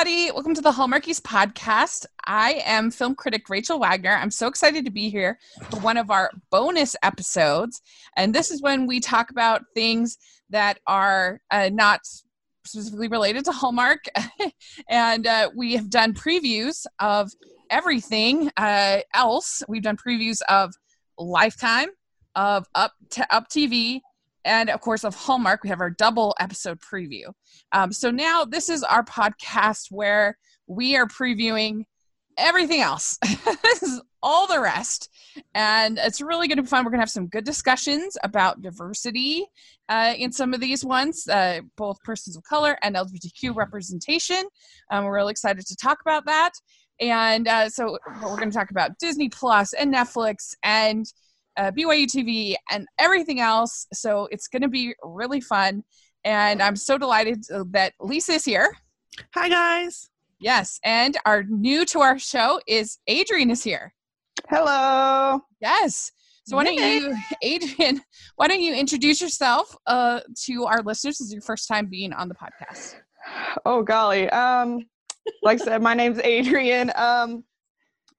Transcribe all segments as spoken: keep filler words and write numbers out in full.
everybody. Welcome to the Hallmarkies podcast. I am film critic Rachel Wagner. I'm so excited to be here for one of our bonus episodes. And this is when we talk about things that are uh, not specifically related to Hallmark. and uh, we have done previews of everything uh, else. We've done previews of Lifetime, of Up to Up T V, and, of course, of Hallmark. We have our double episode preview. Um, so now this is our podcast where we are previewing everything else. This is all the rest. And it's really going to be fun. We're going to have some good discussions about diversity uh, in some of these ones, uh, both persons of color and L G B T Q representation. Um, we're really excited to talk about that. And uh, so we're going to talk about Disney Plus and Netflix and Uh, B Y U T V and everything else. So it's going to be really fun. And I'm so delighted that Lisa is here. Hi, guys. Yes. And our new to our show is Adrian is here. Hello. Yes. So why don't you, Adrian, why don't you introduce yourself uh, to our listeners? This is your first time being on the podcast. Oh, golly. Um, like I said, my name's Adrian. Um,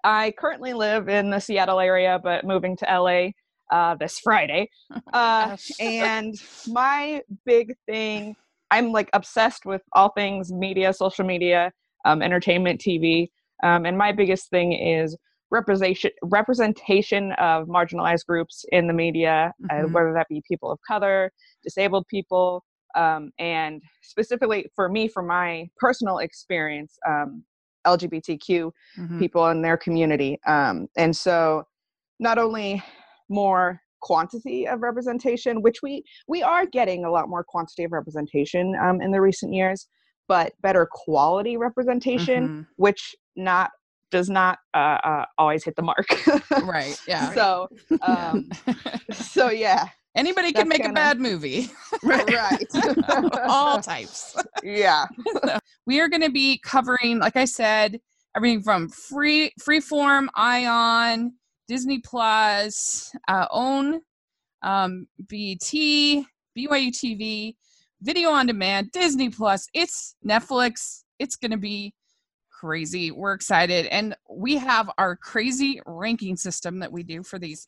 I currently live in the Seattle area, but moving to L A uh, this Friday. Uh, and my big thing, I'm like obsessed with all things media, social media, um, entertainment, T V. Um, and my biggest thing is representation representation of marginalized groups in the media, mm-hmm. uh, whether that be people of color, disabled people. Um, and specifically for me, for my personal experience, um, L G B T Q mm-hmm. people in their community. Um, and so not only more quantity of representation, which we, we are getting a lot more quantity of representation um, in the recent years, but better quality representation, mm-hmm. which not does not uh, uh, always hit the mark. Right. Yeah. So, um, so yeah. Anybody can That's make kinda... a bad movie. Right. All types. Yeah. So we are going to be covering, like I said, everything from free, Freeform, Ion, Disney Plus, uh, OWN, um, B E T, B Y U T V, Video on Demand, Disney Plus. It's Netflix. It's going to be crazy. We're excited. And we have our crazy ranking system that we do for these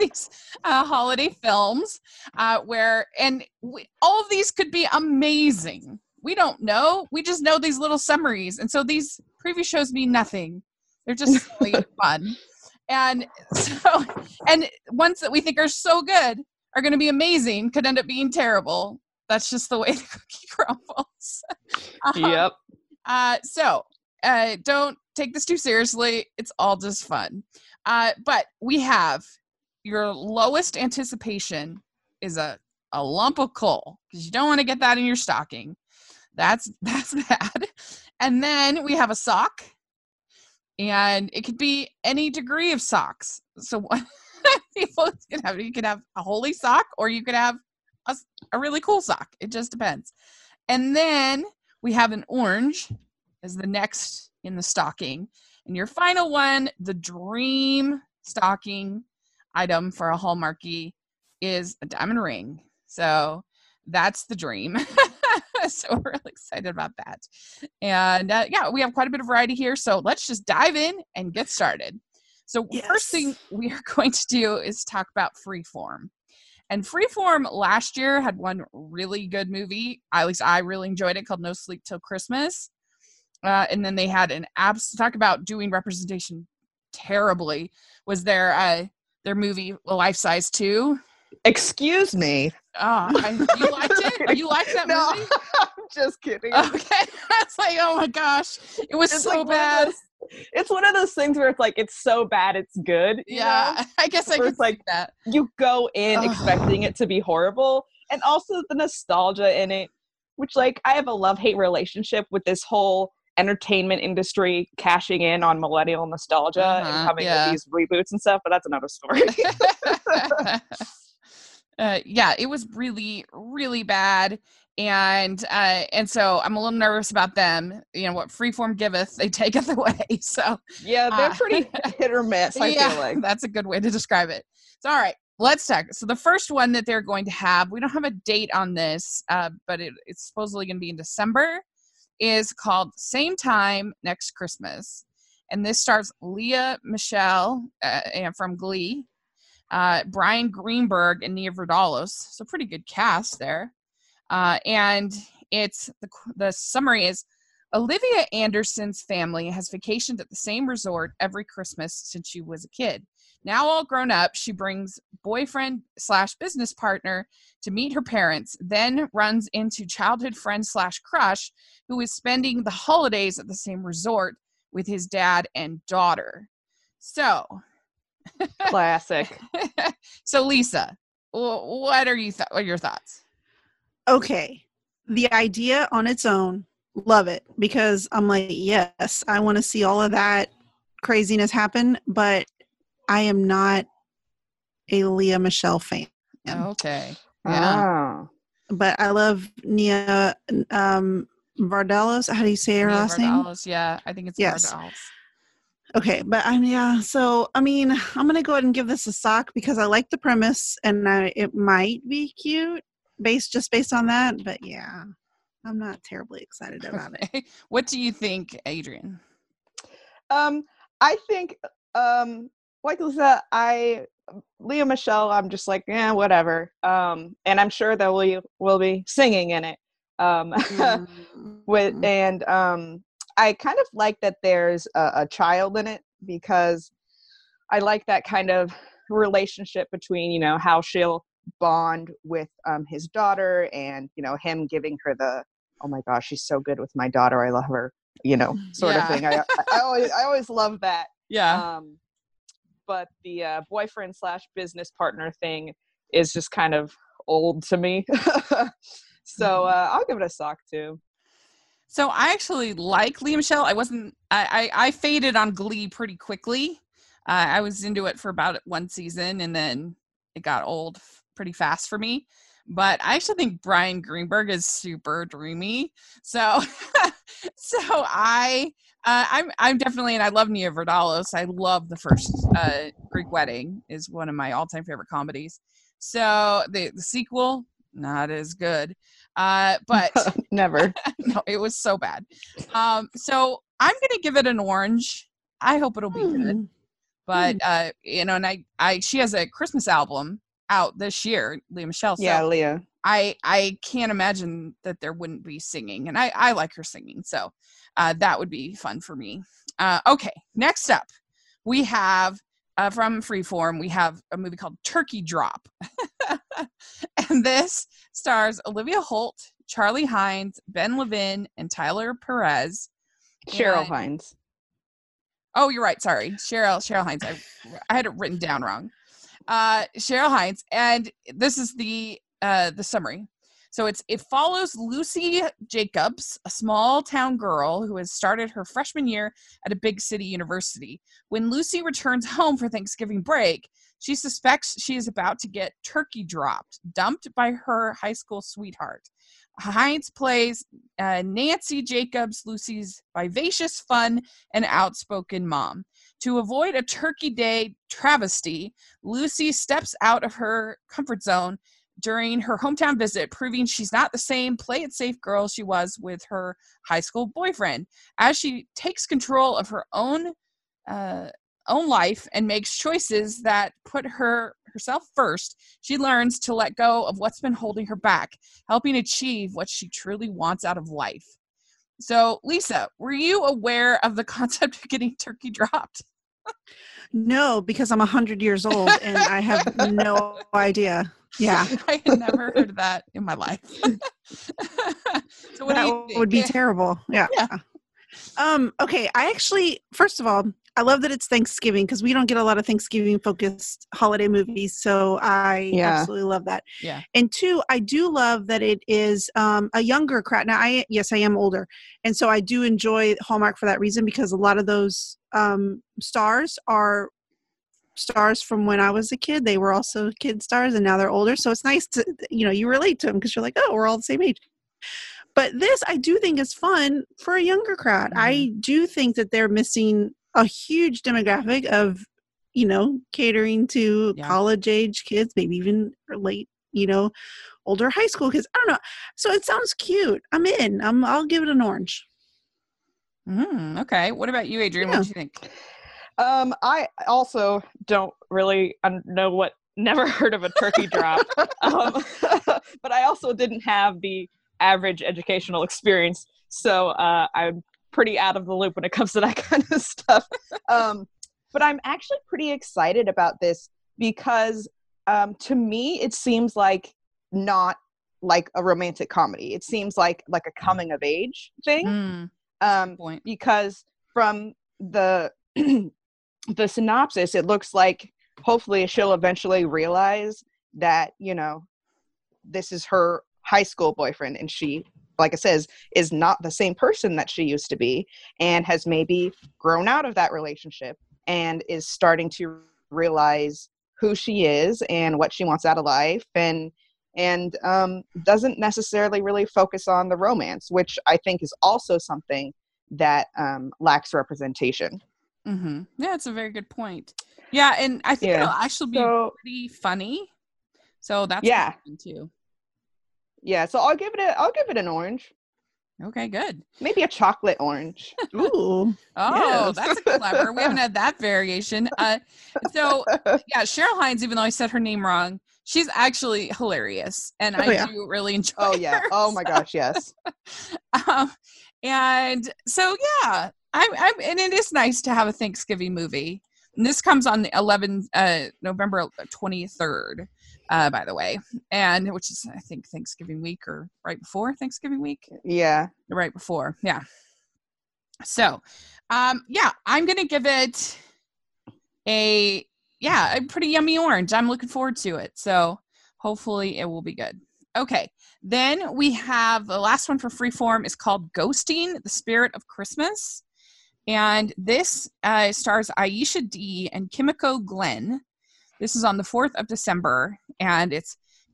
these uh, holiday films uh, where, and we, all of these could be amazing. We don't know. We just know these little summaries. And so these preview shows mean nothing. They're just really fun. And so, and ones that we think are so good are going to be amazing could end up being terrible. That's just the way the cookie crumbles. um, yep. Uh, so uh, don't take this too seriously. It's all just fun. Uh, but we have your lowest anticipation is a, a lump of coal because you don't want to get that in your stocking. That's that's bad. And then we have a sock, and it could be any degree of socks. So what people can have, you could have a holy sock, or you could have a, a really cool sock. It just depends. And then we have an orange as the next in the stocking, and your final one, the dream stocking item for a Hallmarkie is a diamond ring. So that's the dream. So we're really excited about that. And uh, yeah, we have quite a bit of variety here. So let's just dive in and get started. So yes. First thing we are going to do is talk about Freeform. And Freeform last year had one really good movie. At least I really enjoyed it, called No Sleep Till Christmas. Uh, and then they had an abs talk about doing representation terribly. Was there a Their movie Life Size two. Excuse me. Oh, I, you liked it? You liked that no, movie? I'm just kidding. Okay. That's like, oh my gosh. It was it's so like bad. One those, it's one of those things where it's like, it's so bad, it's good. Yeah. Know? I guess I could like that. You go in oh. expecting it to be horrible. And also the nostalgia in it, which like I have a love-hate relationship with this whole entertainment industry cashing in on millennial nostalgia uh-huh, and coming yeah. with these reboots and stuff, but that's another story. uh, yeah, it was really, really bad. And, uh, and so I'm a little nervous about them. You know, what Freeform giveth, they taketh away. So yeah, they're uh, pretty hit or miss. I yeah, feel like that's a good way to describe it. So, all right, let's talk. So the first one that they're going to have, we don't have a date on this, uh, but it, it's supposedly going to be in December. is called Same Time Next Christmas. And this stars Lea Michele uh, and from Glee, uh, Brian Greenberg, and Nia Vardalos. So pretty good cast there. Uh, and it's the, the summary is Olivia Anderson's family has vacationed at the same resort every Christmas since she was a kid. Now all grown up, she brings boyfriend slash business partner to meet her parents, then runs into childhood friend slash crush who is spending the holidays at the same resort with his dad and daughter. So. Classic. So Lisa, what are you th- what are your thoughts? Okay. The idea on its own, love it, because I'm like, yes, I want to see all of that craziness happen, but I am not a Lea Michele fan. Okay. Yeah. Oh. But I love Nia um, Vardalos. How do you say her Nia last Vardalos, name? Yeah. I think it's yes. Vardalos. Okay. But I'm, yeah. So, I mean, I'm going to go ahead and give this a sock because I like the premise and I, it might be cute based just based on that. But yeah, I'm not terribly excited about okay. it. What do you think, Adrian? Um, I think, um, Like Lisa, I, Lea Michele, I'm just like, yeah, whatever. Um, and I'm sure that we will be singing in it. Um, mm-hmm. with and um, I kind of like that there's a, a child in it because I like that kind of relationship between, you know, how she'll bond with um, his daughter and, you know, him giving her the, oh my gosh, she's so good with my daughter. I love her, you know, sort yeah. of thing. I, I always, I always love that. Yeah. Um, but the uh, boyfriend slash business partner thing is just kind of old to me. So uh, I'll give it a sock too. So I actually like Lea Michele. I wasn't, I, I, I faded on Glee pretty quickly. Uh, I was into it for about one season and then it got old f- pretty fast for me. But I actually think Brian Greenberg is super dreamy. So, so I, Uh, I'm I'm definitely, and I love Nia Vardalos. I love The First uh, Greek Wedding is one of my all-time favorite comedies. So the, the sequel, not as good. Uh, but Never. No, it was so bad. Um, so I'm going to give it an orange. I hope it'll be mm. good. But, mm. uh, you know, and I, I she has a Christmas album out this year, Lea Michele. So yeah, Lea. I, I can't imagine that there wouldn't be singing. And I, I like her singing, so... Uh, that would be fun for me. Uh, okay, next up, we have, uh, from Freeform, we have a movie called Turkey Drop. And this stars Olivia Holt, Charlie Hines, Ben Levin, and Tyler Perez. Cheryl and, Hines. Oh, you're right, sorry. Cheryl Cheryl Hines. I, I had it written down wrong. Uh, Cheryl Hines, and this is the uh, the summary. So it's it follows Lucy Jacobs, a small town girl who has started her freshman year at a big city university. When Lucy returns home for Thanksgiving break, she suspects she is about to get turkey dropped, dumped by her high school sweetheart. Hines plays uh, Nancy Jacobs, Lucy's vivacious, fun, and outspoken mom. To avoid a Turkey Day travesty, Lucy steps out of her comfort zone during her hometown visit, proving she's not the same play-it-safe girl she was with her high school boyfriend. As she takes control of her own uh, own life and makes choices that put her herself first, she learns to let go of what's been holding her back, helping achieve what she truly wants out of life. So, Lisa, were you aware of the concept of getting turkey dropped? No, because I'm one hundred years old and I have no idea. Yeah. I had never heard of that in my life. So what that do you would be terrible. Yeah. yeah. Um, okay. I actually, first of all, I love that it's Thanksgiving because we don't get a lot of Thanksgiving focused holiday movies. So I yeah. absolutely love that. Yeah. And two, I do love that it is um, a younger crowd. Now I, yes, I am older. And so I do enjoy Hallmark for that reason because a lot of those um, stars are stars from when I was a kid. They were also kid stars and now they're older, so it's nice to, you know, you relate to them because you're like, oh, we're all the same age. But this I do think is fun for a younger crowd. Mm-hmm. I do think that they're missing a huge demographic of, you know, catering to yeah. college age kids, maybe even late, you know, older high school kids. I don't know, so it sounds cute. I'm in I'm, I'll give it an orange. Mm, okay. What about you, Adrienne? Yeah. What do you think? Um, I also don't really know what, never heard of a turkey drop, um, but I also didn't have the average educational experience. So uh, I'm pretty out of the loop when it comes to that kind of stuff. Um, but I'm actually pretty excited about this because um, to me, it seems like not like a romantic comedy. It seems like, like a coming of age thing. Mm. Um, because from the the synopsis, it looks like hopefully she'll eventually realize that, you know, this is her high school boyfriend, and she, like I says, is not the same person that she used to be, and has maybe grown out of that relationship and is starting to realize who she is and what she wants out of life, and and um, doesn't necessarily really focus on the romance, which I think is also something that um, lacks representation. Mm-hmm. Yeah, it's a very good point. Yeah, and I think yeah. it'll actually be so, pretty funny. So that's yeah. fun too. Yeah, so I'll give it a I'll give it an orange. Okay, good. Maybe a chocolate orange. Ooh. Oh, yes. That's clever. We haven't had that variation. Uh, so yeah, Cheryl Hines, even though I said her name wrong, she's actually hilarious, and oh, I yeah. do really enjoy her. Oh yeah. Her, oh my so. gosh, yes. um, and so yeah, I'm, I'm, and it is nice to have a Thanksgiving movie. And this comes on the eleventh, uh, November twenty-third, uh, by the way, and which is I think Thanksgiving week or right before Thanksgiving week. Yeah, right before. Yeah. So, um, yeah, I'm gonna give it a. Yeah, a pretty yummy orange. I'm looking forward to it. So hopefully it will be good. Okay. Then we have the last one for Freeform is called Ghosting, The Spirit of Christmas. And this uh, stars Aisha Dee and Kimiko Glenn. This is on the fourth of December. And it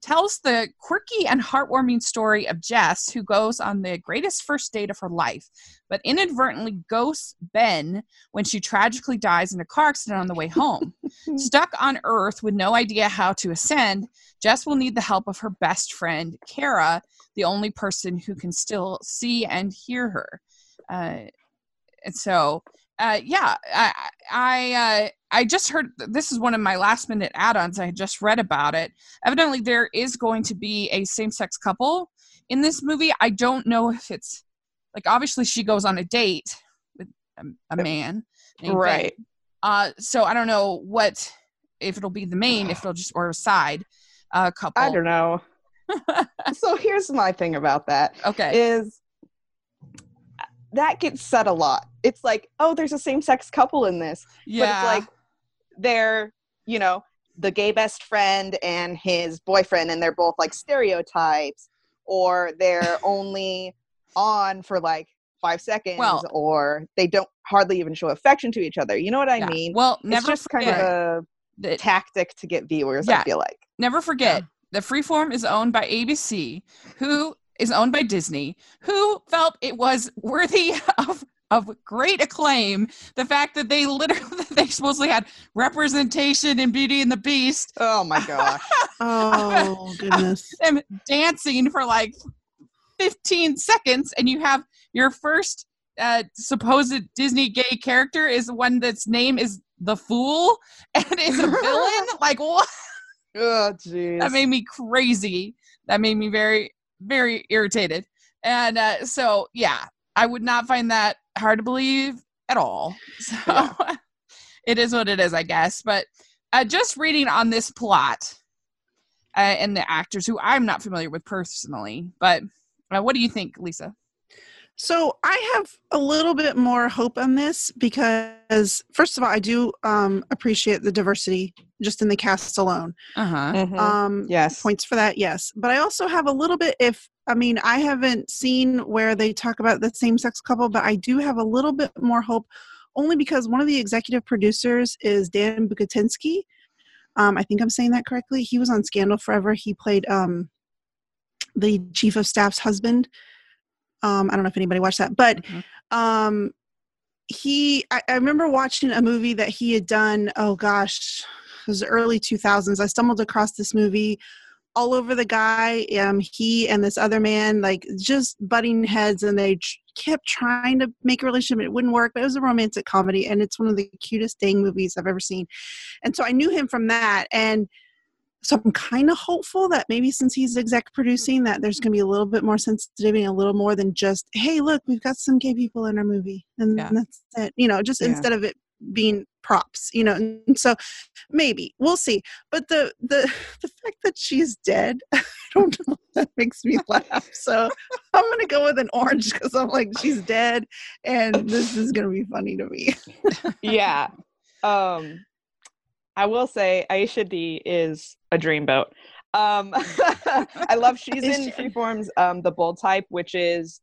tells the quirky and heartwarming story of Jess, who goes on the greatest first date of her life, but inadvertently ghosts Ben when she tragically dies in a car accident on the way home. Stuck on Earth with no idea how to ascend, Jess will need the help of her best friend, Kara, the only person who can still see and hear her. Uh, and so, uh, yeah, I, I, uh, I just heard, this is one of my last minute add-ons. I had just read about it. Evidently, there is going to be a same-sex couple in this movie. I don't know if it's, like, obviously she goes on a date with a, a man. Right. Ben. Uh, so I don't know what, if it'll be the main, if it'll just, or a side uh, couple. I don't know. So here's my thing about that. Okay. Is that gets said a lot. It's like, oh, there's a same-sex couple in this. Yeah. But it's like, they're, you know, the gay best friend and his boyfriend, and they're both like stereotypes, or they're only on for like five seconds, well, or they don't hardly even show affection to each other. You know what I yeah. mean? Well, never it's just forget kind of a that, tactic to get viewers, yeah, I feel like. Never forget yeah. that Freeform is owned by A B C, who is owned by Disney, who felt it was worthy of of great acclaim, the fact that they literally, they supposedly had representation in Beauty and the Beast. Oh my gosh. Oh goodness. Them dancing for like fifteen seconds, and you have your first uh, supposed Disney gay character is one that's name is the Fool and is a villain. Like, what? Oh, jeez. That made me crazy. That made me very, very irritated. And uh, so, yeah, I would not find that hard to believe at all. So yeah. It is what it is, I guess. But uh, just reading on this plot uh, and the actors who I'm not familiar with personally, but uh, what do you think, Lisa? So I have a little bit more hope on this because, first of all, I do um, appreciate the diversity just in the cast alone. Uh-huh. Mm-hmm. Um, yes. Points for that, yes. But I also have a little bit if, I mean, I haven't seen where they talk about the same-sex couple, but I do have a little bit more hope only because one of the executive producers is Dan Bucatinsky. Um, I think I'm saying that correctly. He was on Scandal Forever. He played um, the chief of staff's husband. Um, I don't know if anybody watched that, but mm-hmm. um, he, I, I remember watching a movie that he had done. Oh gosh, it was the early two thousands. I stumbled across this movie all over the guy. Um, he and this other man, like, just butting heads, and they tr- kept trying to make a relationship. It wouldn't work, but it was a romantic comedy, and it's one of the cutest dang movies I've ever seen. And so I knew him from that, and so I'm kind of hopeful that maybe since he's exec producing that there's going to be a little bit more sensitivity, a little more than just, hey, look, we've got some gay people in our movie. And yeah. that's it. You know, just yeah. instead of it being props, you know. And so maybe. We'll see. But the the, the fact that she's dead, I don't know, that makes me laugh. So I'm going to go with an orange because I'm like, she's dead and this is going to be funny to me. yeah. Um I will say Aisha Dee is a dreamboat. Um, I love she's in Freeform's um, The Bold Type, which is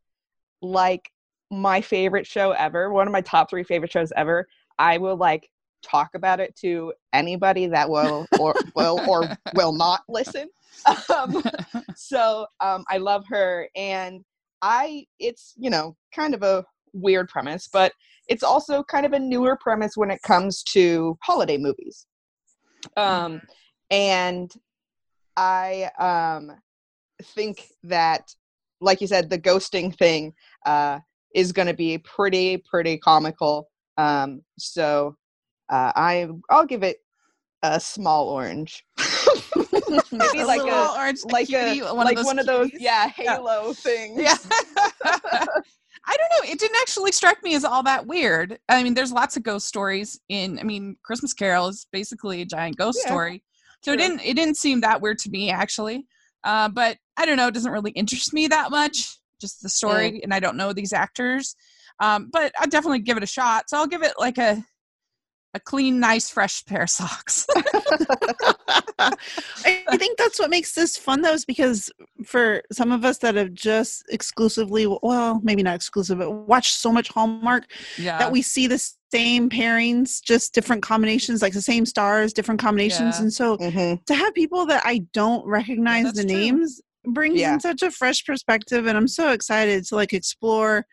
like my favorite show ever. One of my top three favorite shows ever. I will like talk about it to anybody that will or will or will not listen. Um, so um, I love her, and I it's you know kind of a weird premise, but it's also kind of a newer premise when it comes to holiday movies. Um, and I, um, think that, like you said, the ghosting thing, uh, is going to be pretty, pretty comical. Um, so, uh, I, I'll give it a small orange. Maybe a like a, orange, like cutie, a, one like of one cuties. Of those, yeah, Halo yeah. things. Yeah. I don't know. It didn't actually strike me as all that weird. I mean, there's lots of ghost stories in, I mean, Christmas Carol is basically a giant ghost yeah. story. So sure. it didn't, it didn't seem that weird to me actually. Uh, but I don't know. It doesn't really interest me that much, just the story. Mm. And I don't know these actors. Um, but I'll definitely give it a shot. So I'll give it like a, a clean, nice, fresh pair of socks. I think that's what makes this fun, though, is because for some of us that have just exclusively, well, maybe not exclusive, but watched so much Hallmark yeah. that we see the same pairings, just different combinations, like the same stars, different combinations. Yeah. And so mm-hmm. to have people that I don't recognize yeah, the true. names brings yeah. in such a fresh perspective. And I'm so excited to like explore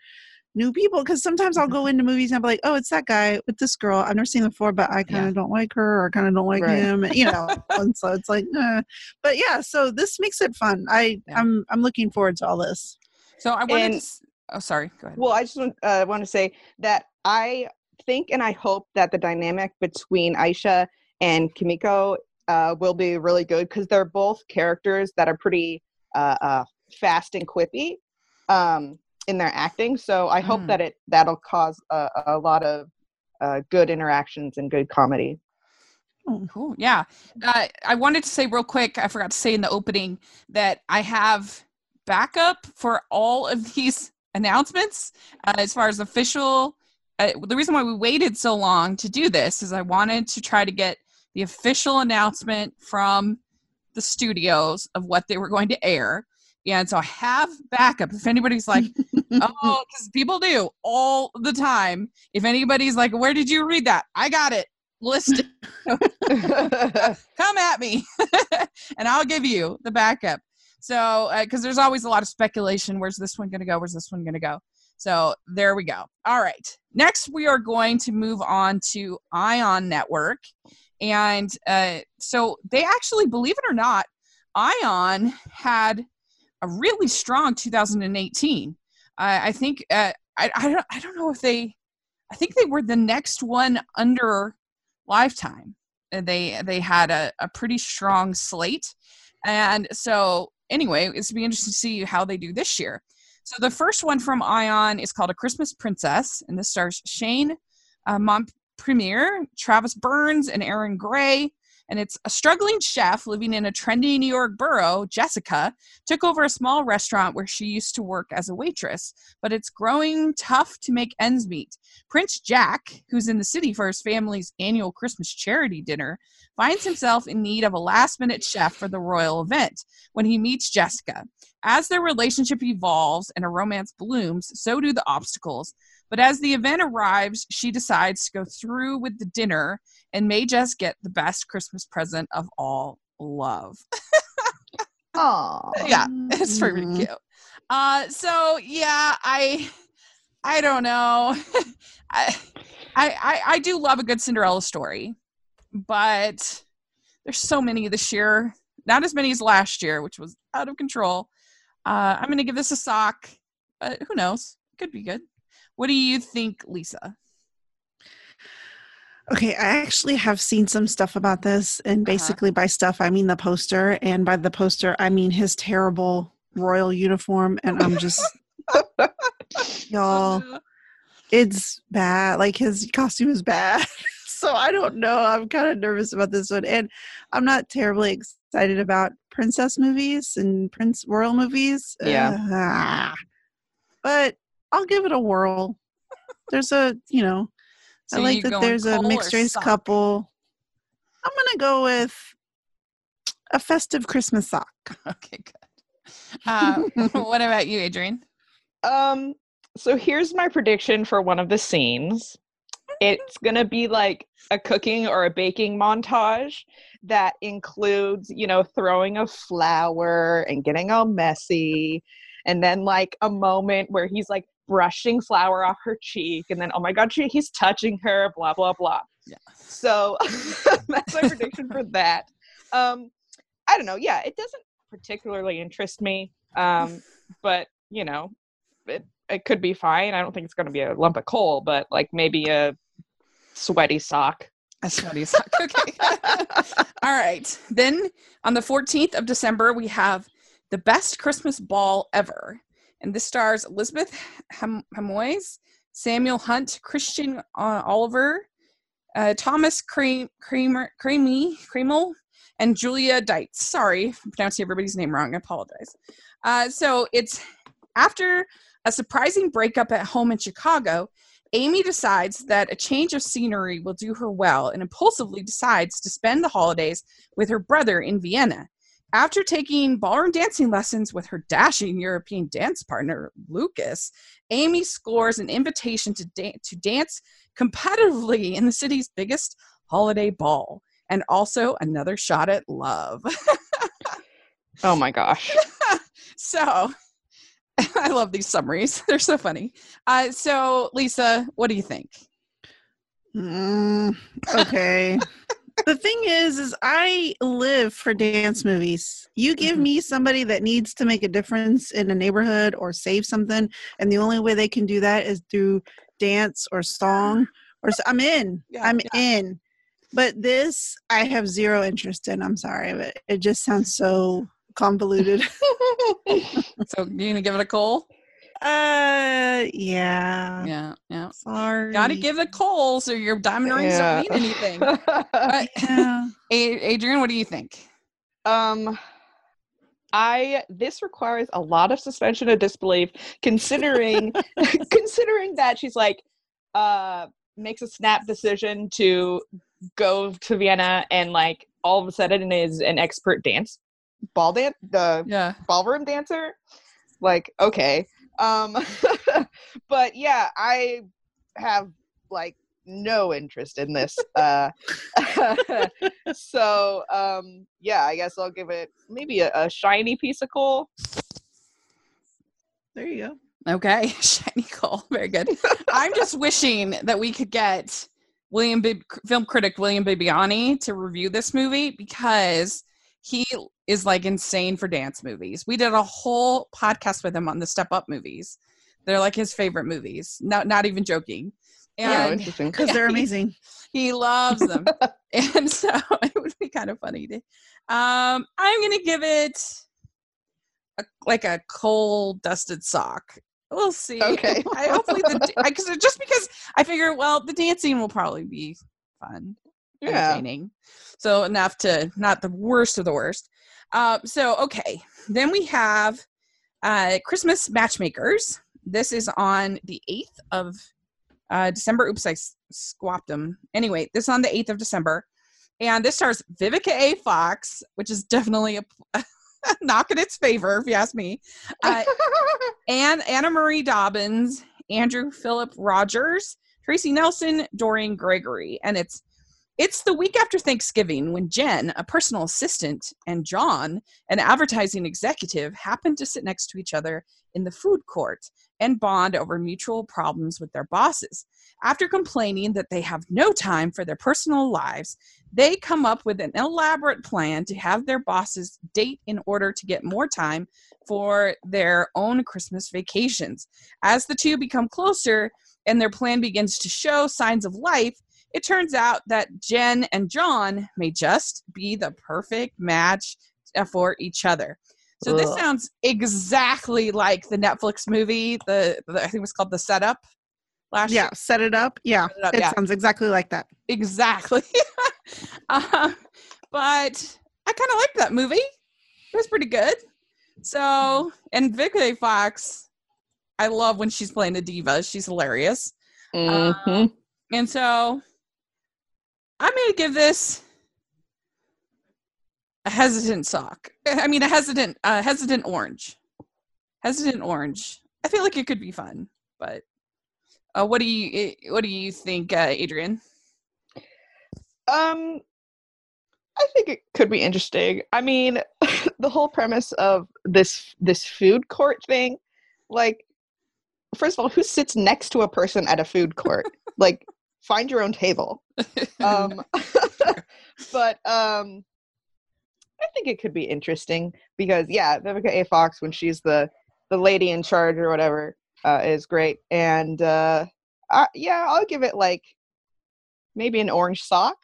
new people, because sometimes I'll go into movies and I'll be like, oh, it's that guy with this girl. I've never seen them before, but I kind of yeah. don't like her, or kind of don't like right. him, you know. And so it's like, eh. But yeah, so this makes it fun. I, yeah. I'm I'm looking forward to all this. So I wanted and, to – oh, sorry. Go ahead. Well, I just want, uh, want to say that I think and I hope that the dynamic between Aisha and Kimiko uh, will be really good, because they're both characters that are pretty uh, uh, fast and quippy. Um in their acting, so I hope mm. that it that'll cause a, a lot of uh, good interactions and good comedy. Oh, cool, yeah. Uh, I wanted to say real quick, I forgot to say in the opening that I have backup for all of these announcements uh, as far as official. Uh, the reason why we waited so long to do this is I wanted to try to get the official announcement from the studios of what they were going to air. Yeah, and so I have backup. If anybody's like, oh, because people do all the time. If anybody's like, where did you read that? I got it listed. Come at me, and I'll give you the backup. So, because uh, there's always a lot of speculation. Where's this one going to go? Where's this one going to go? So there we go. All right. Next, we are going to move on to Ion Network. And uh, so they actually, believe it or not, Ion had a really strong two thousand eighteen. Uh, I think uh, I I don't I don't know if they I think they were the next one under Lifetime, and they they had a, a pretty strong slate. And so anyway, it's gonna be interesting to see how they do this year. So the first one from Ion is called A Christmas Princess, and this stars Shane uh, Montpremier, Travis Burns, and Aaron Gray. And it's a struggling chef living in a trendy New York borough, Jessica, took over a small restaurant where she used to work as a waitress, but it's growing tough to make ends meet. Prince Jack, who's in the city for his family's annual Christmas charity dinner, finds himself in need of a last-minute chef for the royal event when he meets Jessica. As their relationship evolves and a romance blooms, so do the obstacles. But as the event arrives, she decides to go through with the dinner and may just get the best Christmas present of all, love. Oh, yeah, it's pretty mm-hmm. cute. Uh, so yeah, I, I don't know. I, I, I do love a good Cinderella story, but there's so many this year not as many as last year, which was out of control. Uh, I'm going to give this a sock, but who knows? Could be good. What do you think, Lisa? Okay, I actually have seen some stuff about this, and basically uh-huh. by stuff, I mean the poster, and by the poster, I mean his terrible royal uniform, and I'm just, y'all, it's bad. Like, his costume is bad, so I don't know. I'm kind of nervous about this one, and I'm not terribly excited about princess movies and prince royal movies. Yeah. Uh, but I'll give it a whirl. There's a, you know. So I like that there's a mixed-race couple. I'm going to go with a festive Christmas sock. Okay, good. Uh, what about you, Adrienne? Um, so here's my prediction for one of the scenes. It's going to be like a cooking or a baking montage that includes, you know, throwing a flower and getting all messy. And then, like, a moment where he's, like, brushing flour off her cheek, and then, oh my god, she, he's touching her, blah blah blah. Yeah. So that's my prediction for that. Um, I don't know. Yeah, it doesn't particularly interest me, um, but you know, it it could be fine. I don't think it's going to be a lump of coal, but like maybe a sweaty sock. A sweaty sock. Okay. All right. Then on the fourteenth of December, we have the best Christmas ball ever. And this stars Elizabeth Ham- Hamois, Samuel Hunt, Christian uh, Oliver, uh, Thomas Cremel, Cremel, and Julia Deitz. Sorry, I'm pronouncing everybody's name wrong. I apologize. Uh, so it's after a surprising breakup at home in Chicago, Amy decides that a change of scenery will do her well and impulsively decides to spend the holidays with her brother in Vienna. After taking ballroom dancing lessons with her dashing European dance partner, Lucas, Amy scores an invitation to, da- to dance competitively in the city's biggest holiday ball, and also another shot at love. Oh my gosh. So, I love these summaries. They're so funny. Uh, so, Lisa, what do you think? Mm, okay. The thing is, is I live for dance movies. You give mm-hmm. me somebody that needs to make a difference in a neighborhood or save something, and the only way they can do that is through dance or song. Or so, I'm in. Yeah, I'm yeah. in. But this, I have zero interest in. I'm sorry, but it just sounds so convoluted. So you're going to give it a coal? Uh, yeah. Yeah, yeah. Sorry. Gotta give it a coal so your diamond rings yeah. don't mean anything. But, yeah. Adrienne, what do you think? Um, I, this requires a lot of suspension of disbelief, considering, considering that she's like, uh, makes a snap decision to go to Vienna, and like all of a sudden is an expert dance, ball dance, the yeah. ballroom dancer. Like, okay. Um, but yeah, I have like no interest in this. Uh, so, um, yeah, I guess I'll give it maybe a, a shiny piece of coal. There you go. Okay. Shiny coal. Very good. I'm just wishing that we could get William, B- film critic, William Bibiani to review this movie, because he is like insane for dance movies. We did a whole podcast with him on the Step Up movies. They're like his favorite movies. Not not even joking. And, oh, interesting. Because they're amazing. He, he loves them. And so it would be kind of funny. To, um, I'm going to give it a, like a coal-dusted sock. We'll see. Okay. I hopefully the I, cause just because I figure, well, the dancing will probably be fun. Yeah. So enough to not the worst of the worst. Uh, so, okay. Then we have uh, Christmas Matchmakers. This is on the eighth of uh, December. Oops, I s- swapped them. Anyway, this is on the eighth of December. And this stars Vivica A. Fox, which is definitely a, a knock in its favor, if you ask me. Uh, and Anna Marie Dobbins, Andrew Philip Rogers, Tracy Nelson, Doreen Gregory. And it's It's the week after Thanksgiving when Jen, a personal assistant, and John, an advertising executive, happen to sit next to each other in the food court and bond over mutual problems with their bosses. After complaining that they have no time for their personal lives, they come up with an elaborate plan to have their bosses date in order to get more time for their own Christmas vacations. As the two become closer and their plan begins to show signs of life, it turns out that Jen and John may just be the perfect match for each other. So Ugh. This sounds exactly like the Netflix movie, the, the I think it was called The Setup. Last yeah, year. Set it up. Yeah, set it, up, it yeah. sounds exactly like that. Exactly. uh, but I kind of liked that movie. It was pretty good. So, and Vivica A. Fox, I love when she's playing a diva. She's hilarious. Mm-hmm. Um, and so I'm going to give this a hesitant sock. I mean, a hesitant, uh, hesitant orange. Hesitant orange. I feel like it could be fun, but... Uh, what do you what do you think, uh, Adrian? Um, I think it could be interesting. I mean, the whole premise of this this food court thing, like, first of all, who sits next to a person at a food court? Like, find your own table. Um, but um, I think it could be interesting because, yeah, Vivica A. Fox, when she's the the lady in charge or whatever. Uh, is great, and uh, I, yeah, I'll give it like maybe an orange sock.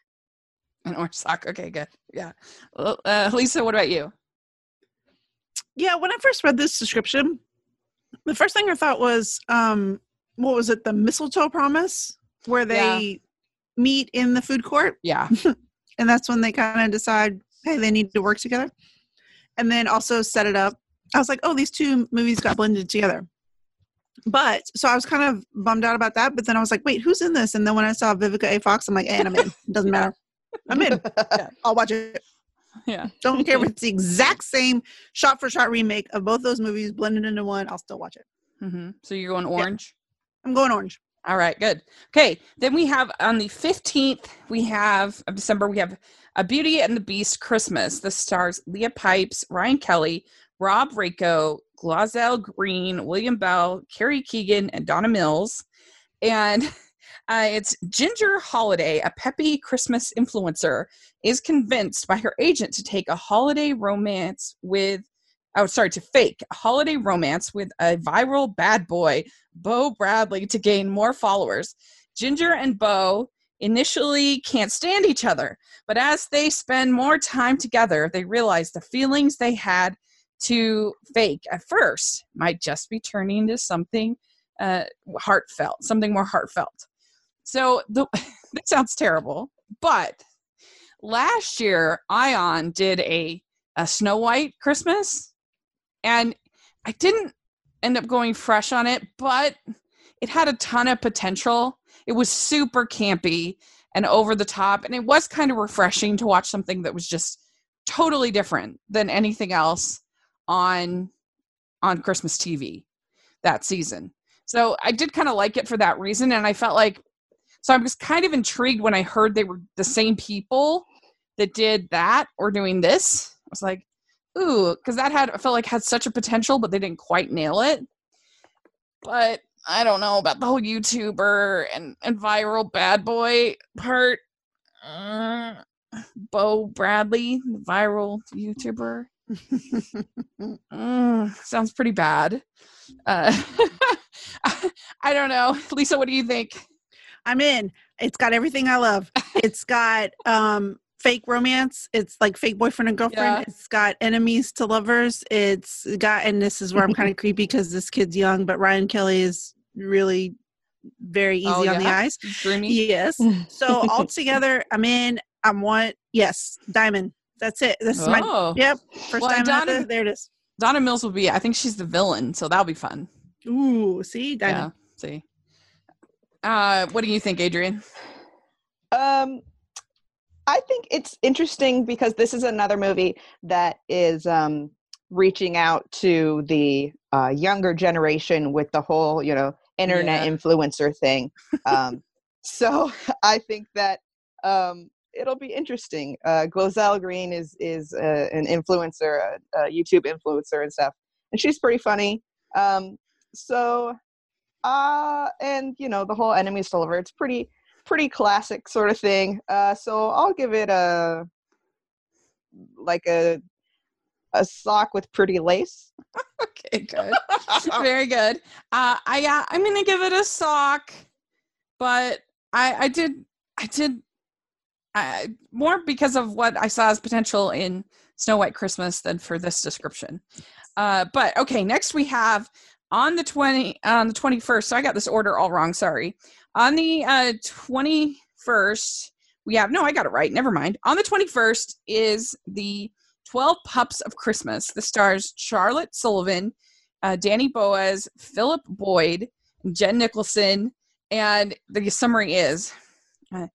An orange sock, okay, good. Yeah, uh, Lisa, what about you? Yeah, when I first read this description, the first thing I thought was, um, what was it, the mistletoe promise, where they yeah. meet in the food court? Yeah, and that's when they kind of decide, hey, they need to work together, and then also set it up. I was like, oh, these two movies got blended together. But, so I was kind of bummed out about that, but then I was like, wait, who's in this? And then when I saw Vivica A. Fox, I'm like, eh, and I'm in. It doesn't matter. I'm in. Yeah. I'll watch it. Yeah. Don't care if it's the exact same shot-for-shot remake of both those movies blended into one. I'll still watch it. Mm-hmm. So you're going orange? Yeah. I'm going orange. All right, good. Okay, then we have on the fifteenth, we have, of December, we have A Beauty and the Beast Christmas. This stars Leah Pipes, Ryan Kelly, Rob Rako, GloZell Green, William Bell, Carrie Keegan, and Donna Mills. And uh, it's Ginger Holiday, a peppy Christmas influencer, is convinced by her agent to take a holiday romance with, oh, sorry, to fake a holiday romance with a viral bad boy, Bo Bradley, to gain more followers. Ginger and Bo initially can't stand each other, but as they spend more time together, they realize the feelings they had to fake at first might just be turning to something uh, heartfelt, something more heartfelt. So the, that sounds terrible, but last year Ion did a, a Snow White Christmas, and I didn't end up going fresh on it, but it had a ton of potential. It was super campy and over the top, and it was kind of refreshing to watch something that was just totally different than anything else on on Christmas T V that season. So I did kind of like it for that reason, and I felt like, so I was kind of intrigued when I heard they were the same people that did that or doing this. I was like, ooh, because that had, I felt like had such a potential, but they didn't quite nail it. But I don't know about the whole YouTuber and, and viral bad boy part. Uh, Bo Bradley, viral YouTuber. mm, sounds pretty bad. Uh, I don't know. Lisa, what do you think? I'm in. It's got everything I love. It's got um, fake romance. It's like fake boyfriend and girlfriend. Yeah. It's got enemies to lovers. It's got, and this is where I'm kind of creepy because this kid's young, but Ryan Kelly is really very easy oh, yeah. on the eyes. Dreamy. Yes. So all together, I'm in. I want, yes, diamond. That's it. This is oh. my yep. First well, time Donna, out there. There it is. Donna Mills will be. I think she's the villain, so that'll be fun. Ooh, see, Donna. Yeah, see. Uh, what do you think, Adrian? Um, I think it's interesting because this is another movie that is um reaching out to the uh, younger generation with the whole, you know, internet yeah. influencer thing. Um, so I think that um. it'll be interesting. Uh, GloZell Green is is uh, an influencer, a, a YouTube influencer and stuff, and she's pretty funny. Um, so Uh, and, you know, the whole enemies to lovers. It's pretty, pretty classic sort of thing. Uh, so I'll give it a, like a, a sock with pretty lace. Okay, good. Very good. Uh, I, uh, I'm going to give it a sock, but I, I did, I did I, more because of what I saw as potential in Snow White Christmas than for this description. Uh, but okay, next we have on the twenty, on the twenty-first. So I got this order all wrong. Sorry. On the uh, twenty-first, we have, no, I got it right. Never mind. On the twenty-first is the twelve Pups of Christmas. This stars Charlotte Sullivan, uh, Danny Boas, Philip Boyd, Jen Nicholson. And the summary is, uh,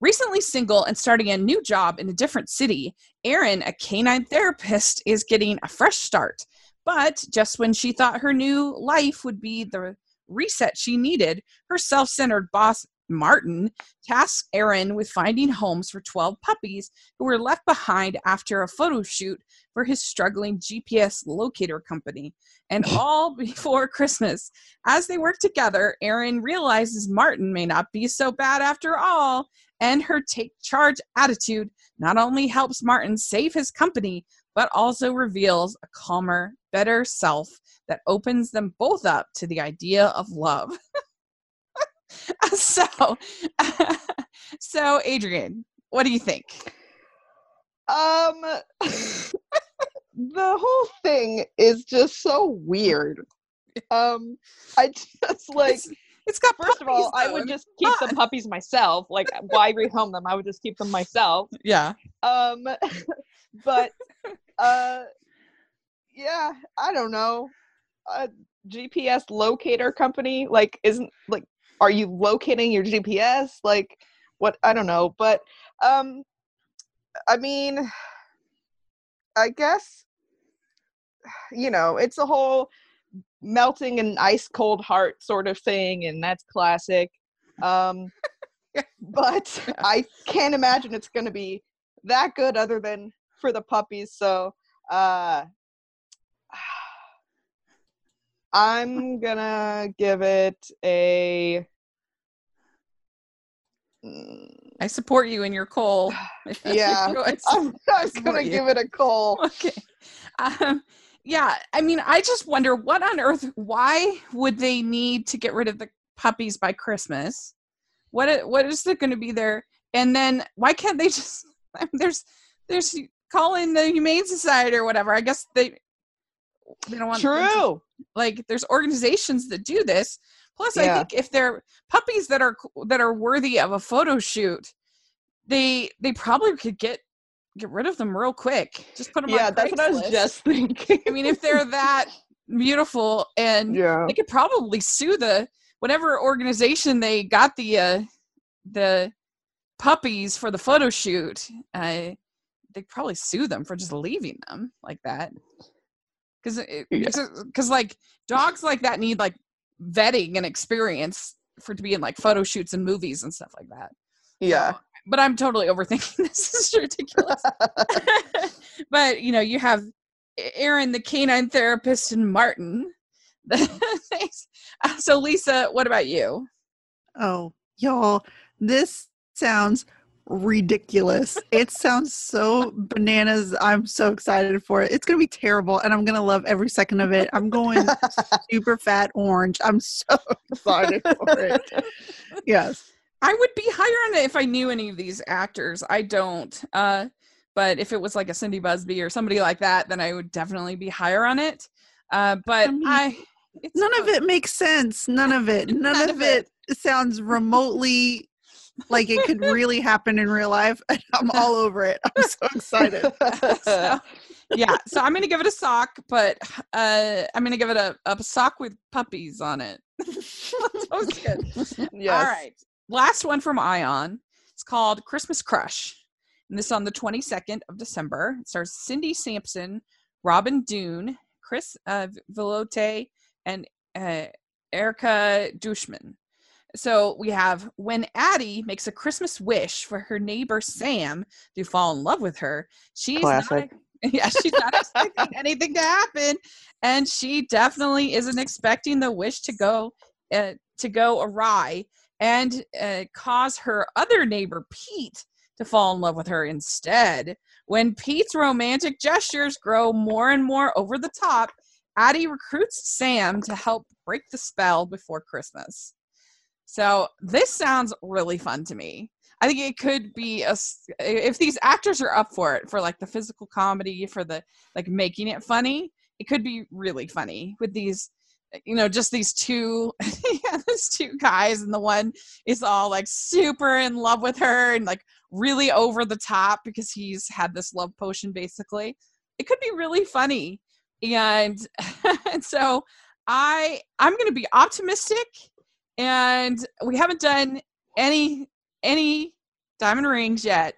recently single and starting a new job in a different city, Erin, a canine therapist, is getting a fresh start. But just when she thought her new life would be the reset she needed, her self-centered boss, Martin, tasks Erin with finding homes for twelve puppies who were left behind after a photo shoot for his struggling G P S locator company. And all before Christmas. As they work together, Erin realizes Martin may not be so bad after all, and her take charge attitude not only helps Martin save his company, but also reveals a calmer, better self that opens them both up to the idea of love. So, uh, so Adrian, what do you think? Um, the whole thing is just so weird. Um, I just like, it's, it's got first puppies, of all, though. I would just keep the puppies myself. Like, why rehome them? I would just keep them myself. Yeah. Um, but, uh, yeah, I don't know. A G P S locator company, like, isn't like, are you locating your G P S? Like, what? I don't know. But, um, I mean, I guess, you know, it's a whole melting an ice cold heart sort of thing. And that's classic. Um, but I can't imagine it's going to be that good other than for the puppies. So, uh, I'm going to give it a... I support you in your coal. Yeah, I I'm, I'm going to give it a coal. Okay. Um, yeah, I mean, I just wonder what on earth, why would they need to get rid of the puppies by Christmas? What What is there going to be there? And then why can't they just, I mean, there's, there's, call in the Humane Society or whatever. I guess they, they don't want True. To, like, there's organizations that do this. Plus, yeah. I think if they're puppies that are that are worthy of a photo shoot, they they probably could get get rid of them real quick. Just put them. Yeah, on that's Craigslist. What I was just thinking. I mean, if they're that beautiful, and yeah. they could probably sue the whatever organization they got the uh, the puppies for the photo shoot. Uh, they'd probably sue them for just leaving them like that. Because because yeah. like dogs like that need like. vetting and experience for it to be in like photo shoots and movies and stuff like that. Yeah. So, but I'm totally overthinking this. This is ridiculous. But you know, you have Erin, the canine therapist, and Martin. So Lisa, what about you? Oh, y'all, this sounds ridiculous. It sounds so bananas. I'm so excited for it. It's gonna be terrible and I'm gonna love every second of it. I'm going super fat orange. I'm so excited for it. Yes, I would be higher on it if I knew any of these actors. I don't, uh but if it was like a Cindy Busby or somebody like that, then I would definitely be higher on it. uh but I, mean, I none so, of it makes sense. None of it none, none of, of it, it sounds remotely like it could really happen in real life. I'm all over it. I'm so excited. So, yeah. So I'm going to give it a sock, but uh, I'm going to give it a, a sock with puppies on it. That was good. Yes. All right. Last one from Ion. It's called Christmas Crush. And this is on the twenty-second of December. It stars Cindy Sampson, Robin Doone, Chris uh, Velote, and uh, Erica Dushman. So we have when Addie makes a Christmas wish for her neighbor Sam to fall in love with her. She's Classic. not, yeah, she's not expecting anything to happen, and she definitely isn't expecting the wish to go uh, to go awry and uh, cause her other neighbor, Pete, to fall in love with her instead. When Pete's romantic gestures grow more and more over the top, Addie recruits Sam to help break the spell before Christmas. So this sounds really fun to me. I think it could be a, if these actors are up for it, for like the physical comedy, for the like making it funny, it could be really funny with these, you know, just these two, yeah, these two guys, and the one is all like super in love with her and like really over the top because he's had this love potion basically. It could be really funny, and, and so I I'm gonna be optimistic, and we haven't done any. any diamond rings yet.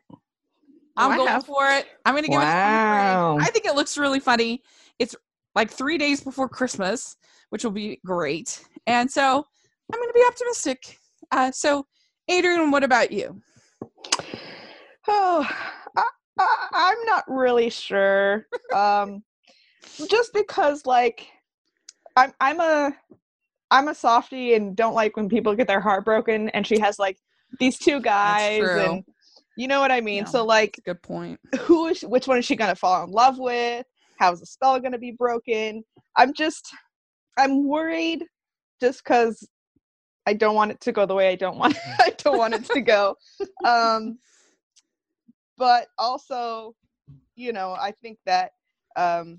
I'm wow. going for it. I'm going to give wow. it a ring. I think it looks really funny. It's like three days before Christmas, which will be great. And so I'm going to be optimistic. Uh, so Adrian, what about you? Oh, I, I, I'm not really sure. um, just because like I'm, I'm a, I'm a softie and don't like when people get their heart broken, and she has like, these two guys, and you know what I mean. Yeah, so, like, good point. Who is? Which one is she gonna fall in love with? How's the spell gonna be broken? I'm just, I'm worried, just because I don't want it to go the way I don't want. I don't want it to go. Um, but also, you know, I think that, um,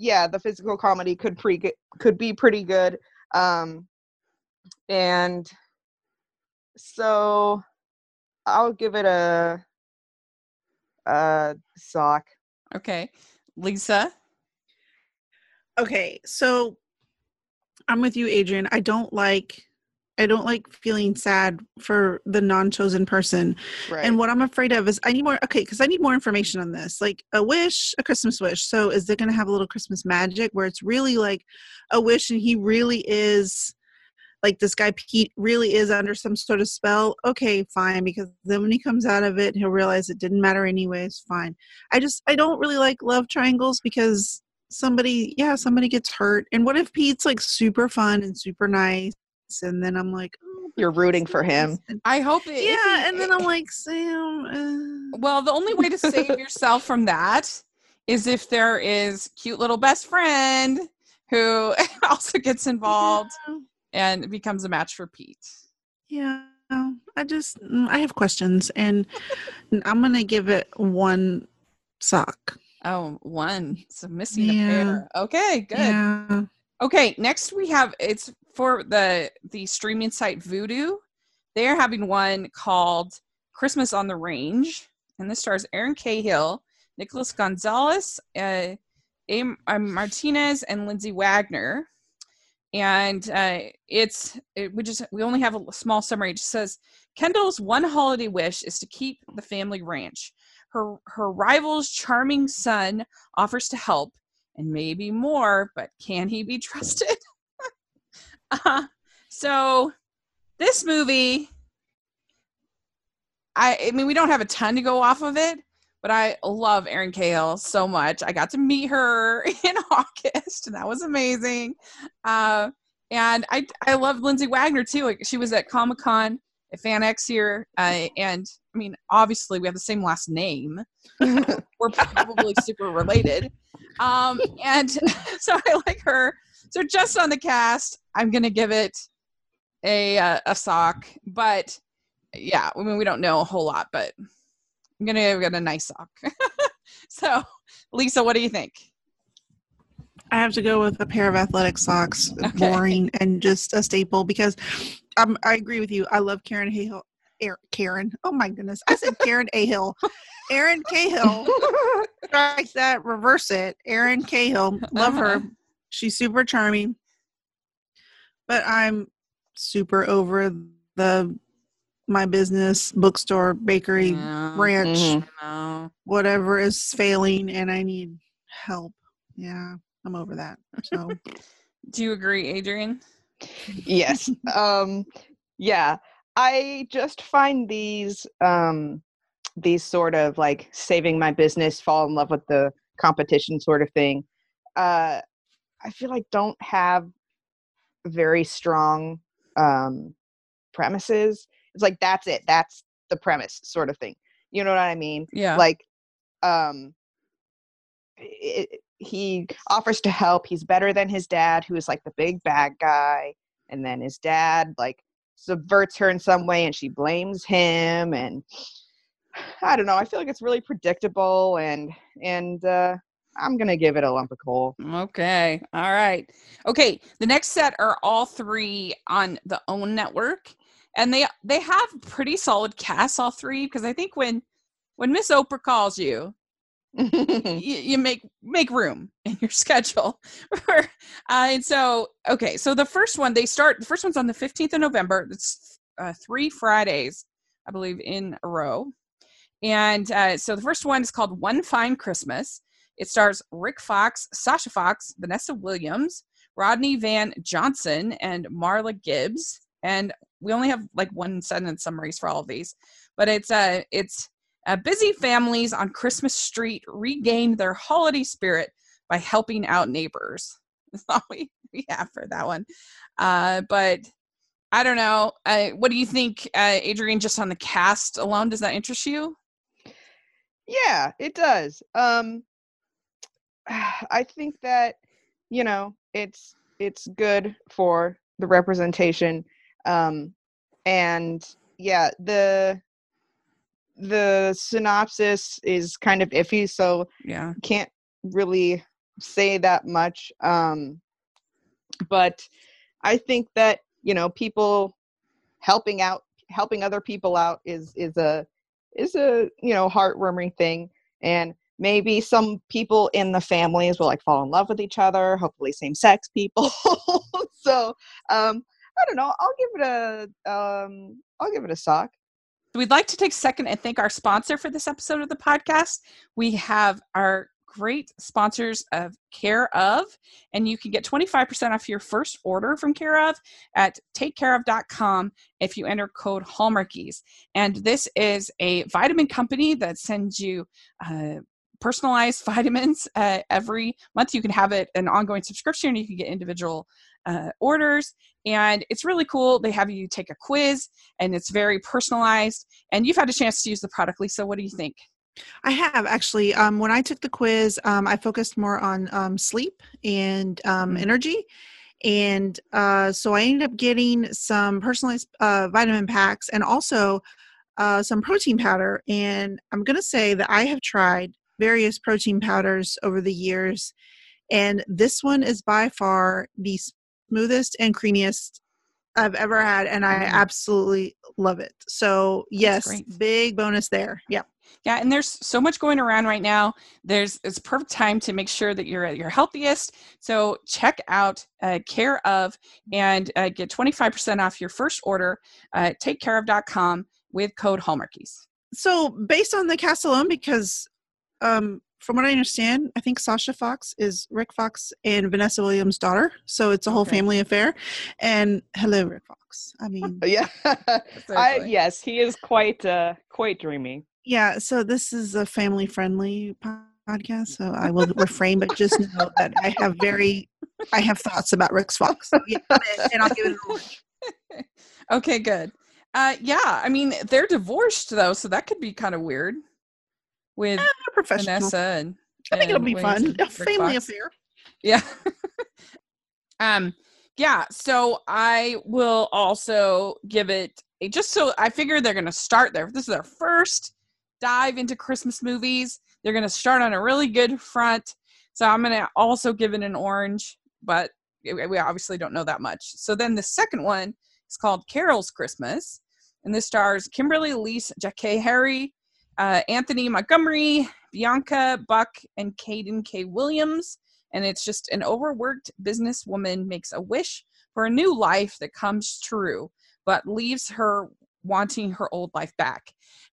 yeah, the physical comedy could pre could be pretty good, um, and. So I'll give it a a sock. Okay. Lisa? Okay, so I'm with you, Adrian. I don't like I don't like feeling sad for the non-chosen person. Right. And what I'm afraid of is I need more okay, because I need more information on this. Like a wish, a Christmas wish. So is it gonna have a little Christmas magic where it's really like a wish and he really is like this guy Pete really is under some sort of spell? Okay, fine, because then when he comes out of it, he'll realize it didn't matter anyways. Fine. I just I don't really like love triangles because somebody yeah somebody gets hurt. And what if Pete's like super fun and super nice, and then I'm like, oh, you're rooting for him. I hope it, yeah, he, and then I'm like, Sam. Uh. Well, the only way to save yourself from that is if there is cute little best friend who also gets involved. Yeah. And it becomes a match for Pete. Yeah. I just, I have questions. And I'm going to give it one sock. Oh, one. So missing yeah. a pair. Okay, good. Yeah. Okay, next we have, it's for the, the streaming site Vudu. They're having one called Christmas on the Range. And this stars Erin Cahill, Nicholas Gonzalez, uh, A. Martinez, and Lindsay Wagner. And uh, it's, it, we just, we only have a small summary. It just says, Kendall's one holiday wish is to keep the family ranch. Her, her rival's charming son offers to help and maybe more, but can he be trusted? uh, so this movie, I, I mean, we don't have a ton to go off of it, but I love Erin Cahill so much. I got to meet her in August, and that was amazing. Uh, and I I love Lindsay Wagner, too. She was at Comic-Con at FanX here. Uh, and, I mean, obviously, we have the same last name. We're probably super related. Um, and so I like her. So just on the cast, I'm going to give it a, a, a sock. But, yeah, I mean, we don't know a whole lot, but... I'm going to get a nice sock. So, Lisa, what do you think? I have to go with a pair of athletic socks. Okay. Boring and just a staple because um, I agree with you. I love Karen Cahill. Air, Karen. Oh, my goodness. I said Karen A. Hill. Erin Cahill. Strike that. Reverse it. Erin Cahill. Love her. She's super charming. But I'm super over the... my business, bookstore, bakery, no, ranch, mm-hmm. whatever is failing, and I need help. Yeah, I'm over that. So, do you agree, Adrian? Yes. um, yeah, I just find these um, these sort of like saving my business, fall in love with the competition sort of thing. Uh, I feel like don't have very strong um, premises. It's like, that's it. That's the premise sort of thing. You know what I mean? Yeah. Like, um, it, he offers to help. He's better than his dad, who is like the big bad guy. And then his dad like subverts her in some way and she blames him. And I don't know. I feel like it's really predictable, and, and, uh, I'm going to give it a lump of coal. Okay. All right. Okay. The next set are all three on the OWN network, and they, they have pretty solid casts, all three, because I think when, when Miss Oprah calls you, you, you make, make room in your schedule. uh, and so, okay. So the first one, they start, the first one's on the fifteenth of November. It's uh, three Fridays, I believe, in a row. And uh, so the first one is called One Fine Christmas. It stars Rick Fox, Sasha Fox, Vanessa Williams, Rodney Van Johnson, and Marla Gibbs. And we only have like one sentence summaries for all of these, but it's uh, it's uh, busy families on Christmas Street regain their holiday spirit by helping out neighbors. That's all we, we have for that one. Uh, but I don't know. Uh, what do you think, uh, Adrienne, just on the cast alone? Does that interest you? Yeah, it does. Um, I think that, you know, it's it's good for the representation, um, and yeah, the the synopsis is kind of iffy, so yeah, can't really say that much. Um, but I think that, you know, people helping out, helping other people out is is a is a you know, heartwarming thing. And maybe some people in the families will like fall in love with each other, hopefully same sex people. So, um, I don't know. I'll give it a, um, I'll give it a sock. We'd like to take a second and thank our sponsor for this episode of the podcast. We have our great sponsors of Care Of, and you can get twenty-five percent off your first order from Care Of at take care of dot com if you enter code Hallmarkies. And this is a vitamin company that sends you, uh, personalized vitamins uh, every month. You can have it an ongoing subscription, and you can get individual uh, orders, and it's really cool. They have you take a quiz, and it's very personalized, and you've had a chance to use the product. Lisa, what do you think? I have, actually. Um, when I took the quiz, um, I focused more on um, sleep and um, mm-hmm. energy, and uh, so I ended up getting some personalized uh, vitamin packs, and also uh, some protein powder. And I'm going to say that I have tried various protein powders over the years, and this one is by far the smoothest and creamiest I've ever had, and I absolutely love it. So yes, big bonus there. Yeah. Yeah, and there's so much going around right now. There's it's perfect time to make sure that you're at your healthiest. So check out uh, Care Of and uh, get twenty-five percent off your first order at take care of dot com with code Hallmarkies. So based on the cast alone, because Um, from what I understand, I think Sasha Fox is Rick Fox and Vanessa Williams' daughter. So it's a whole okay. family affair. And hello, Rick Fox. I mean, yeah, I, yes, he is quite, uh, quite dreamy. Yeah. So this is a family friendly podcast, so I will refrain, but just know that I have very, I have thoughts about Rick Fox, yeah, and I'll give it a watch. Okay, good. Uh, yeah. I mean, they're divorced though, so that could be kind of weird. With yeah, Vanessa and, I think and it'll be Williams fun. A family Fox. Affair. Yeah. um. Yeah. So I will also give it a, just so I figure they're going to start there. This is their first dive into Christmas movies. They're going to start on a really good front. So I'm going to also give it an orange, but it, we obviously don't know that much. So then the second one is called Carol's Christmas, and this stars Kimberly Elise, Jackée Harry, Uh, Anthony Montgomery, Bianca Buck, and Caden K. Williams. And it's just an overworked businesswoman makes a wish for a new life that comes true, but leaves her wanting her old life back.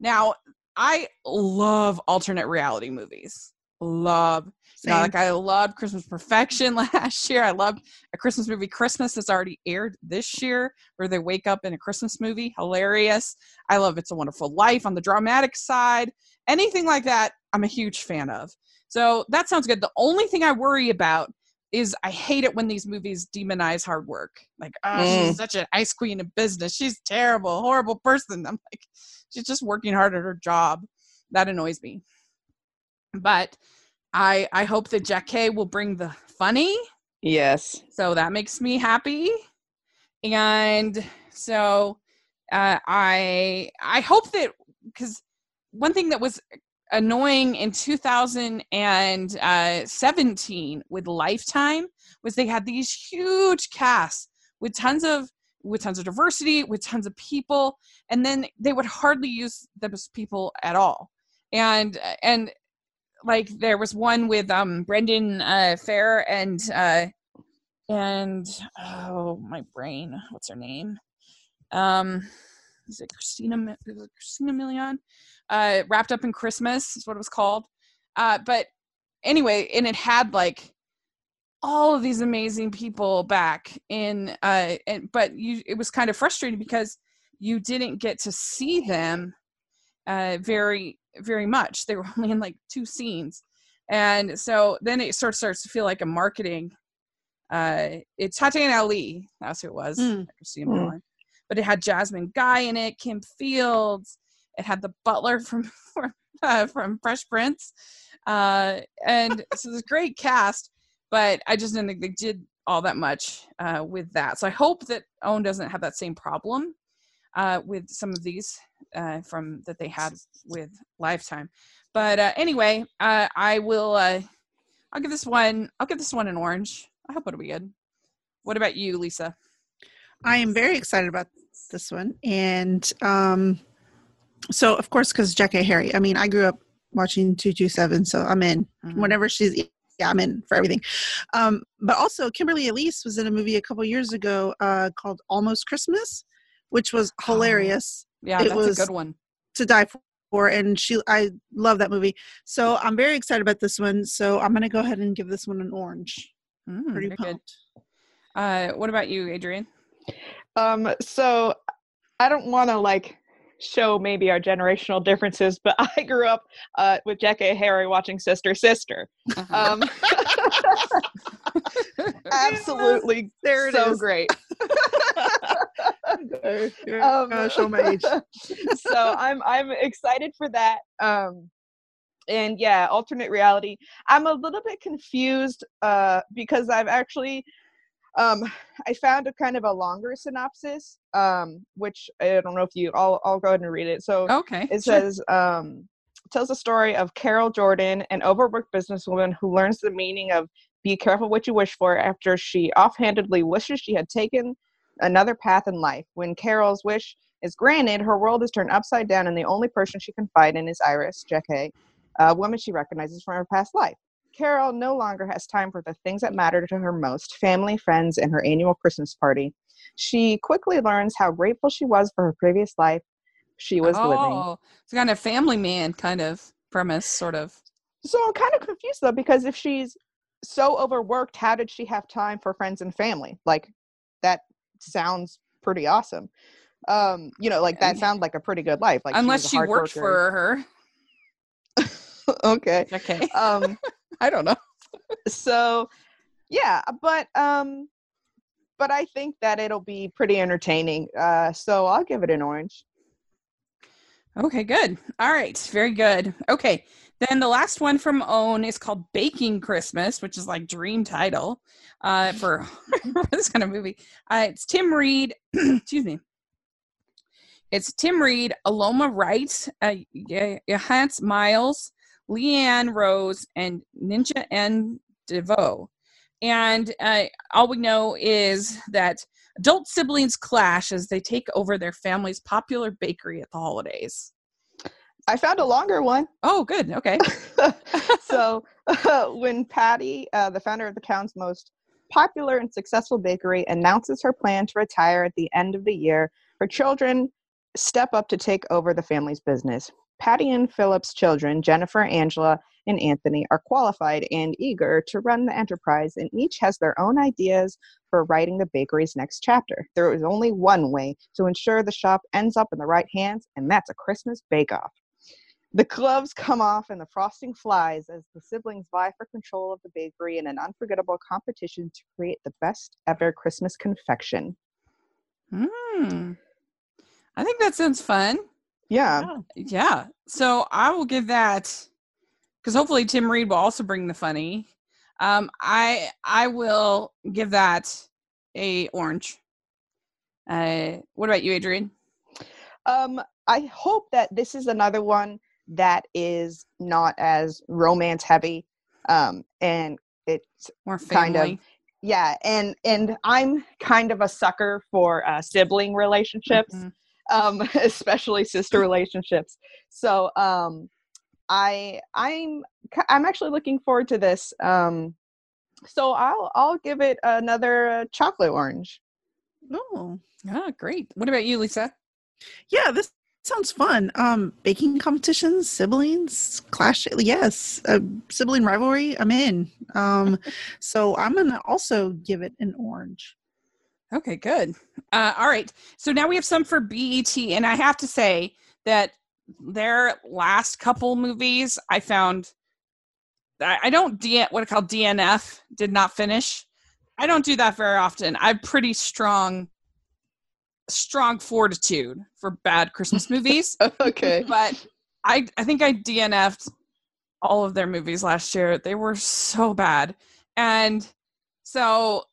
Now, I love alternate reality movies. Love. You know, like I loved Christmas Perfection last year. I loved a Christmas movie, Christmas, that's already aired this year, where they wake up in a Christmas movie. Hilarious. I love It's a Wonderful Life on the dramatic side. Anything like that, I'm a huge fan of. So that sounds good. The only thing I worry about is I hate it when these movies demonize hard work. Like, oh, mm. she's such an ice queen in business. She's terrible, horrible person. I'm like, she's just working hard at her job. That annoys me. But I I hope that Jackée will bring the funny. Yes. So that makes me happy. And so uh, I I hope that, because one thing that was annoying in two thousand seventeen with Lifetime was they had these huge casts with tons of with tons of diversity, with tons of people, and then they would hardly use those people at all. And and like there was one with um Brendan uh, Fair and uh, and oh my brain, what's her name? Um, is it Christina? Is it Christina Milian? Uh, Wrapped Up in Christmas is what it was called. Uh, but anyway, and it had like all of these amazing people back in, uh, and, but you, it was kind of frustrating because you didn't get to see them uh, very, very much. They were only in like two scenes. And so then it sort of starts to feel like a marketing, uh, it's Tatiana Ali. That's who it was. Mm. Christina mm. Milian. But it had Jasmine Guy in it, Kim Fields. It had the butler from uh, from Fresh Prince. Uh, and so this great cast, but I just didn't think they did all that much uh, with that. So I hope that OWN doesn't have that same problem uh, with some of these uh, from that they had with Lifetime. But uh, anyway, uh, I will, uh, I'll give this one, I'll give this one an orange. I hope it'll be good. What about you, Lisa? I am very excited about this one. And, um, so, of course, because Jackée Harry. I mean, I grew up watching two two seven, so I'm in. Mm-hmm. Whenever she's, yeah, I'm in for everything. Um, but also, Kimberly Elise was in a movie a couple years ago uh, called Almost Christmas, which was hilarious. Oh, yeah, it that's was a good one to die for, and she, I love that movie. So I'm very excited about this one. So I'm going to go ahead and give this one an orange. Mm, Pretty pumped. Good. Uh, what about you, Adrienne? Um, so I don't want to like. show maybe our generational differences, but I grew up uh, with Jackée Harry watching Sister Sister. Um, absolutely, there it so is. Great. um, uh, show my age. So I'm I'm excited for that. Um, and yeah, alternate reality. I'm a little bit confused uh, because I've actually. Um, I found a kind of a longer synopsis, um, which I don't know if you, I'll, I'll go ahead and read it. So okay, it says, sure. um, tells the story of Carol Jordan, an overworked businesswoman who learns the meaning of be careful what you wish for after she offhandedly wishes she had taken another path in life. When Carol's wish is granted, her world is turned upside down and the only person she can find in is Iris, Jackée, a woman she recognizes from her past life. Carol no longer has time for the things that matter to her most, family, friends, and her annual Christmas party. She quickly learns how grateful she was for her previous life she was oh, living. Oh, it's kind of family man kind of premise, sort of. So I'm kind of confused, though, because if she's so overworked, how did she have time for friends and family? Like, that sounds pretty awesome. Um, you know, like, that sounds like a pretty good life. Like, unless she, she worked worker. for her. okay. Okay. Um, I don't know. So, yeah, but um, but I think that it'll be pretty entertaining. Uh, so I'll give it an orange. Okay, good. All right, very good. Okay, then the last one from OWN is called Baking Christmas, which is like dream title uh, for, for this kind of movie. Uh, it's Tim Reed. excuse me. It's Tim Reed, Aloma Wright, uh, Johannes Miles, Leanne Rose, and Ninja N. DeVoe. And uh, all we know is that adult siblings clash as they take over their family's popular bakery at the holidays. I found a longer one. Oh, good. Okay. So uh, when Patty, uh, the founder of the town's most popular and successful bakery, announces her plan to retire at the end of the year, her children step up to take over the family's business. Patty and Philip's children, Jennifer, Angela, and Anthony, are qualified and eager to run the enterprise, and each has their own ideas for writing the bakery's next chapter. There is only one way to ensure the shop ends up in the right hands, and that's a Christmas bake-off. The gloves come off and the frosting flies as the siblings vie for control of the bakery in an unforgettable competition to create the best ever Christmas confection. Mm. I think that sounds fun. Yeah. Yeah. So I will give that, because hopefully Tim Reed will also bring the funny. Um, I I will give that a orange. Uh, what about you, Adrian? Um, I hope that this is another one that is not as romance heavy, um, and it's more family. Kind of, yeah. And and I'm kind of a sucker for uh, sibling relationships, mm-hmm. um, especially sister relationships. So um, I I'm I'm actually looking forward to this. Um, so I'll I'll give it another uh, chocolate orange. Oh, ah, great. What about you, Lisa? Yeah, this sounds fun. Um, baking competitions, siblings, clash. Yes, uh, sibling rivalry. I'm in. Um, so I'm going to also give it an orange. Okay, good. Uh, all right. So now we have some for B E T. And I have to say that their last couple movies, I found, I, I don't, D- what I call D N F, did not finish. I don't do that very often. I'm pretty strong. strong fortitude for bad Christmas movies. Okay. But I I think I D N F'd all of their movies last year. They were so bad. And so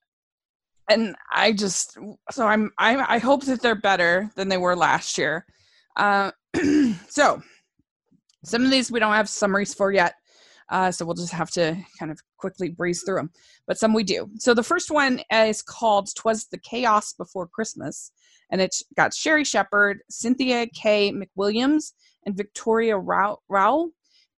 and I just so I'm I I hope that they're better than they were last year. Uh, so some of these we don't have summaries for yet. Uh, so we'll just have to kind of quickly breeze through them. But some we do. So the first one is called "'Twas the Chaos Before Christmas." And it's got Sherry Shepherd, Cynthia K. McWilliams, and Victoria Row- Rowell.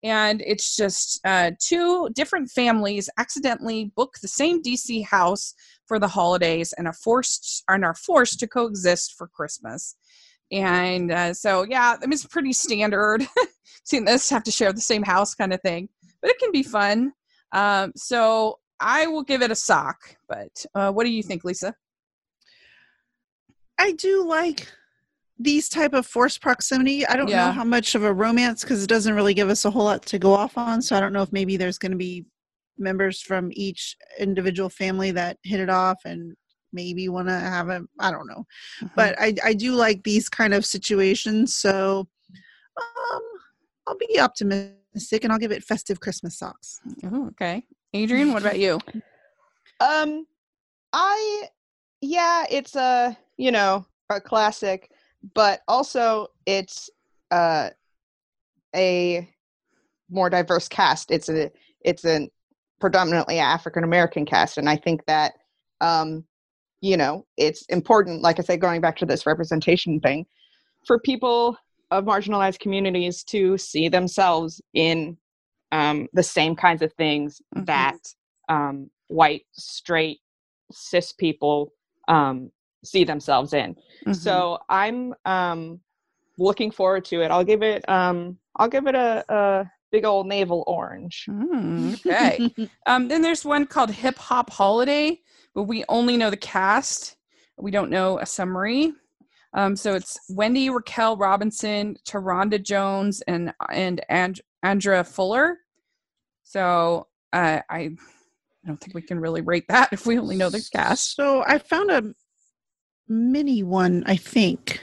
And it's just uh, two different families accidentally book the same D C house for the holidays and are forced, and are forced to coexist for Christmas. And uh, so, yeah, I mean, it's pretty standard. Seeing this, have to share the same house kind of thing. But it can be fun. Um, so I will give it a sock. But uh, what do you think, Lisa? I do like these type of forced proximity. I don't yeah. know how much of a romance, because it doesn't really give us a whole lot to go off on. So I don't know if maybe there's going to be members from each individual family that hit it off and maybe want to have a, I don't know. Mm-hmm. But I, I do like these kind of situations. So um, I'll be optimistic. And I'll give it festive Christmas socks. Oh, okay. Adrian, what about you? Um, I, yeah, it's a, you know, a classic, but also it's uh, a more diverse cast. It's a, it's a predominantly African-American cast. And I think that, um, you know, it's important, like I said, going back to this representation thing, for people of marginalized communities to see themselves in um, the same kinds of things mm-hmm. that um, white, straight, cis people um, see themselves in. Mm-hmm. So I'm um, looking forward to it. I'll give it, um, I'll give it a, a big old navel orange. Mm, okay. um, then there's one called Hip Hop Holiday, but we only know the cast. We don't know a summary. Um, so it's Wendy Raquel Robinson, Taronda Jones, and and and Andrea Fuller. So uh, I don't think we can really rate that if we only know the cast. So I found a mini one, I think.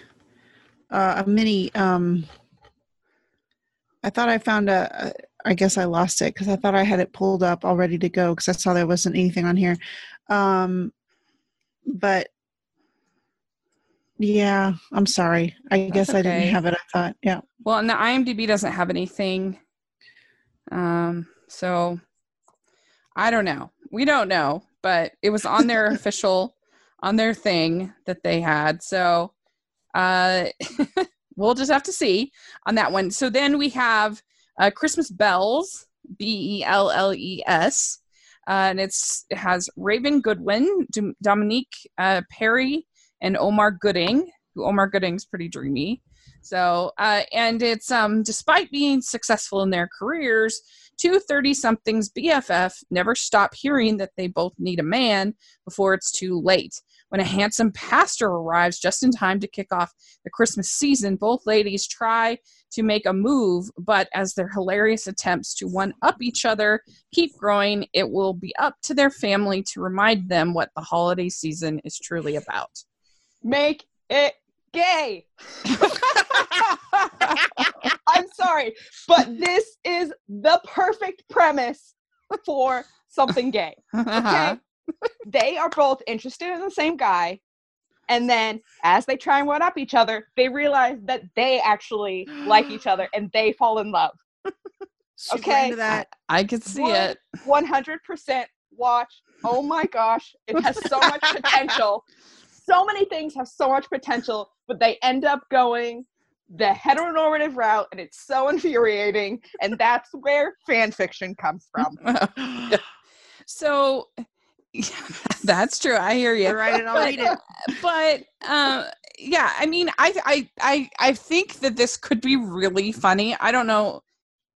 Uh, a mini. Um, I thought I found a. I guess I lost it because I thought I had it pulled up all ready to go because I saw there wasn't anything on here. Um, but. Yeah, I'm sorry. I That's guess I okay. didn't have it. I thought, yeah. Well, and the I M D B doesn't have anything. Um, so I don't know. We don't know, but it was on their official, on their thing that they had. So uh, we'll just have to see on that one. So then we have uh, Christmas Bells, B E L L E S, uh, and it's it has Raven Goodwin, D- Dominique uh, Perry, and Omar Gooding, who Omar Gooding's pretty dreamy. So, uh, and it's, um, despite being successful in their careers, two thirty-somethings B F F never stop hearing that they both need a man before it's too late. When a handsome pastor arrives just in time to kick off the Christmas season, both ladies try to make a move, but as their hilarious attempts to one-up each other keep growing, it will be up to their family to remind them what the holiday season is truly about. Make it gay! I'm sorry, but this is the perfect premise for something gay. Okay? They are both interested in the same guy, and then as they try and one-up each other, they realize that they actually like each other and they fall in love. Okay? That. I can see One, it. one hundred percent watch. Oh my gosh. It has so much potential. So many things have so much potential, but they end up going the heteronormative route, and it's so infuriating, and that's where fan fiction comes from. Yeah. So... Yeah, that's true. I hear you. Right, and I'll read it. But um, yeah, I mean, I, I, I, I think that this could be really funny. I don't know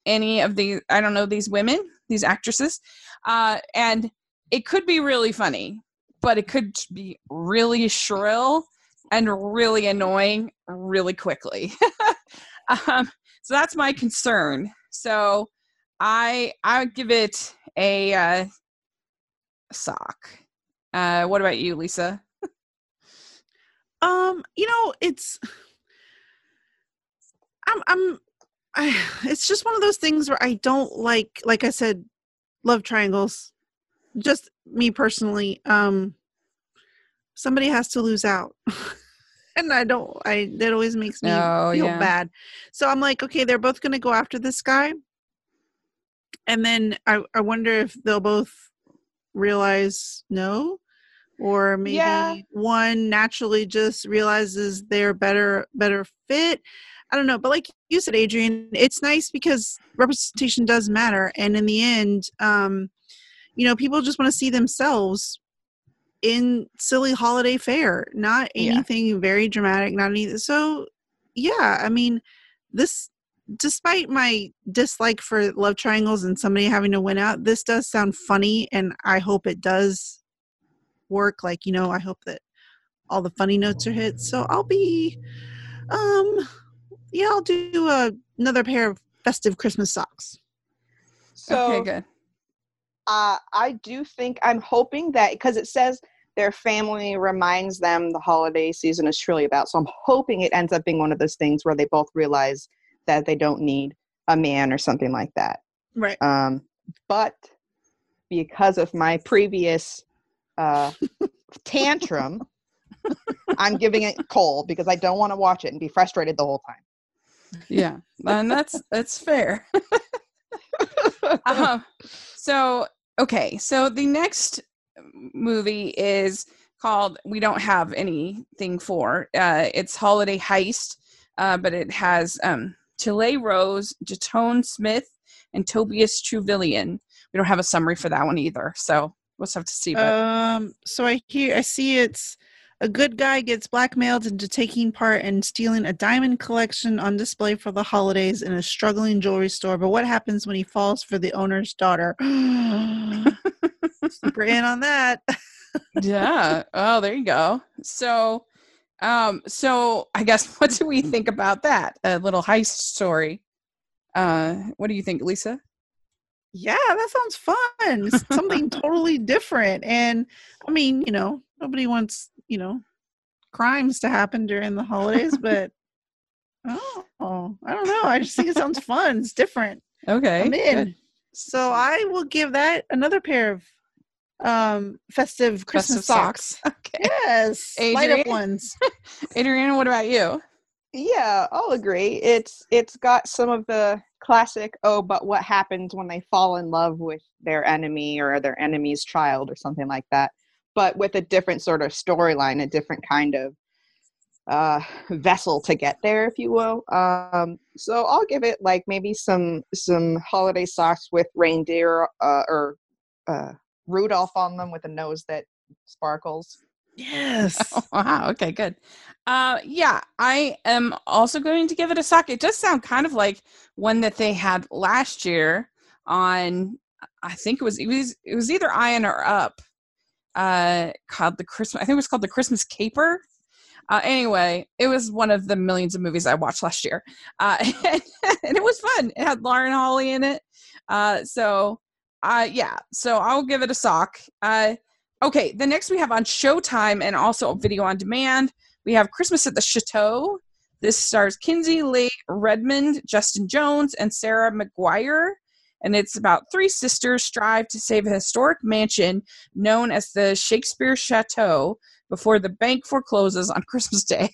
any of the. I don't know these women, these actresses, uh, and it could be really funny. But it could be really shrill and really annoying really quickly. um, so that's my concern. So I, I give it a. Uh, sock. Uh what about you, Lisa? um you know it's I'm I'm I it's just one of those things where I don't like like I said love triangles, just me personally. Um somebody has to lose out. And I don't I that always makes me oh, feel yeah. bad. So I'm like, okay, they're both gonna go after this guy, and then I I wonder if they'll both realize no, or maybe yeah. one naturally just realizes they're better better fit. I don't know, but like you said, Adrian, it's nice because representation does matter, and in the end um you know people just want to see themselves in silly holiday fare, not anything yeah. very dramatic, not anything. So yeah, I mean, this, despite my dislike for love triangles and somebody having to win out, this does sound funny, and I hope it does work. Like, you know, I hope that all the funny notes are hit. So I'll be, um, yeah, I'll do uh, another pair of festive Christmas socks. So, okay, good. Uh, I do think, I'm hoping that, because it says their family reminds them the holiday season is truly about. So I'm hoping it ends up being one of those things where they both realize that they don't need a man or something like that. Right. Um, but because of my previous uh, tantrum, I'm giving it coal because I don't want to watch it and be frustrated the whole time. Yeah. And that's, that's fair. uh-huh. So, okay. So the next movie is called, we don't have anything for, uh, it's Holiday Heist. Uh, but it has um, Chile Rose, Jatone Smith, and Tobias Truvillian. We don't have a summary for that one either, so we'll just have to see. But. Um, so I hear, I see it's a good guy gets blackmailed into taking part in stealing a diamond collection on display for the holidays in a struggling jewelry store. But what happens when he falls for the owner's daughter? Super in on that. Yeah. Oh, there you go. So. Um, so I guess, what do we think about that? A little heist story. Uh, what do you think, Lisa? Yeah, that sounds fun. It's something totally different. And I mean, you know, nobody wants, you know, crimes to happen during the holidays, but oh, I don't know. I just think it sounds fun. It's different. Okay. I'm in. Good. So I will give that another pair of um festive Christmas festive socks. socks. Okay. Yes. Adrian? Light up ones. Adriana, what about you? Yeah, I'll agree. It's it's got some of the classic, oh, but what happens when they fall in love with their enemy or their enemy's child or something like that, but with a different sort of storyline, a different kind of uh vessel to get there, if you will. Um so I'll give it like maybe some some holiday socks with reindeer uh, or uh Rudolph on them with a nose that sparkles. Yes. Oh, wow. Okay, good. Uh, yeah, I am also going to give it a sock. It does sound kind of like one that they had last year on, I think it was, it was, it was either Iron or Up, uh, called the Christmas, I think it was called The Christmas Caper. Uh, anyway, it was one of the millions of movies I watched last year. Uh, and, and it was fun. It had Lauren Holly in it. Uh, so, uh, yeah. So I'll give it a sock. Uh, okay. The next we have on Showtime and also video on demand, we have Christmas at the Chateau. This stars Kinsey Lee Redmond, Justin Jones, and Sarah McGuire. And it's about three sisters strive to save a historic mansion known as the Shakespeare Chateau before the bank forecloses on Christmas Day.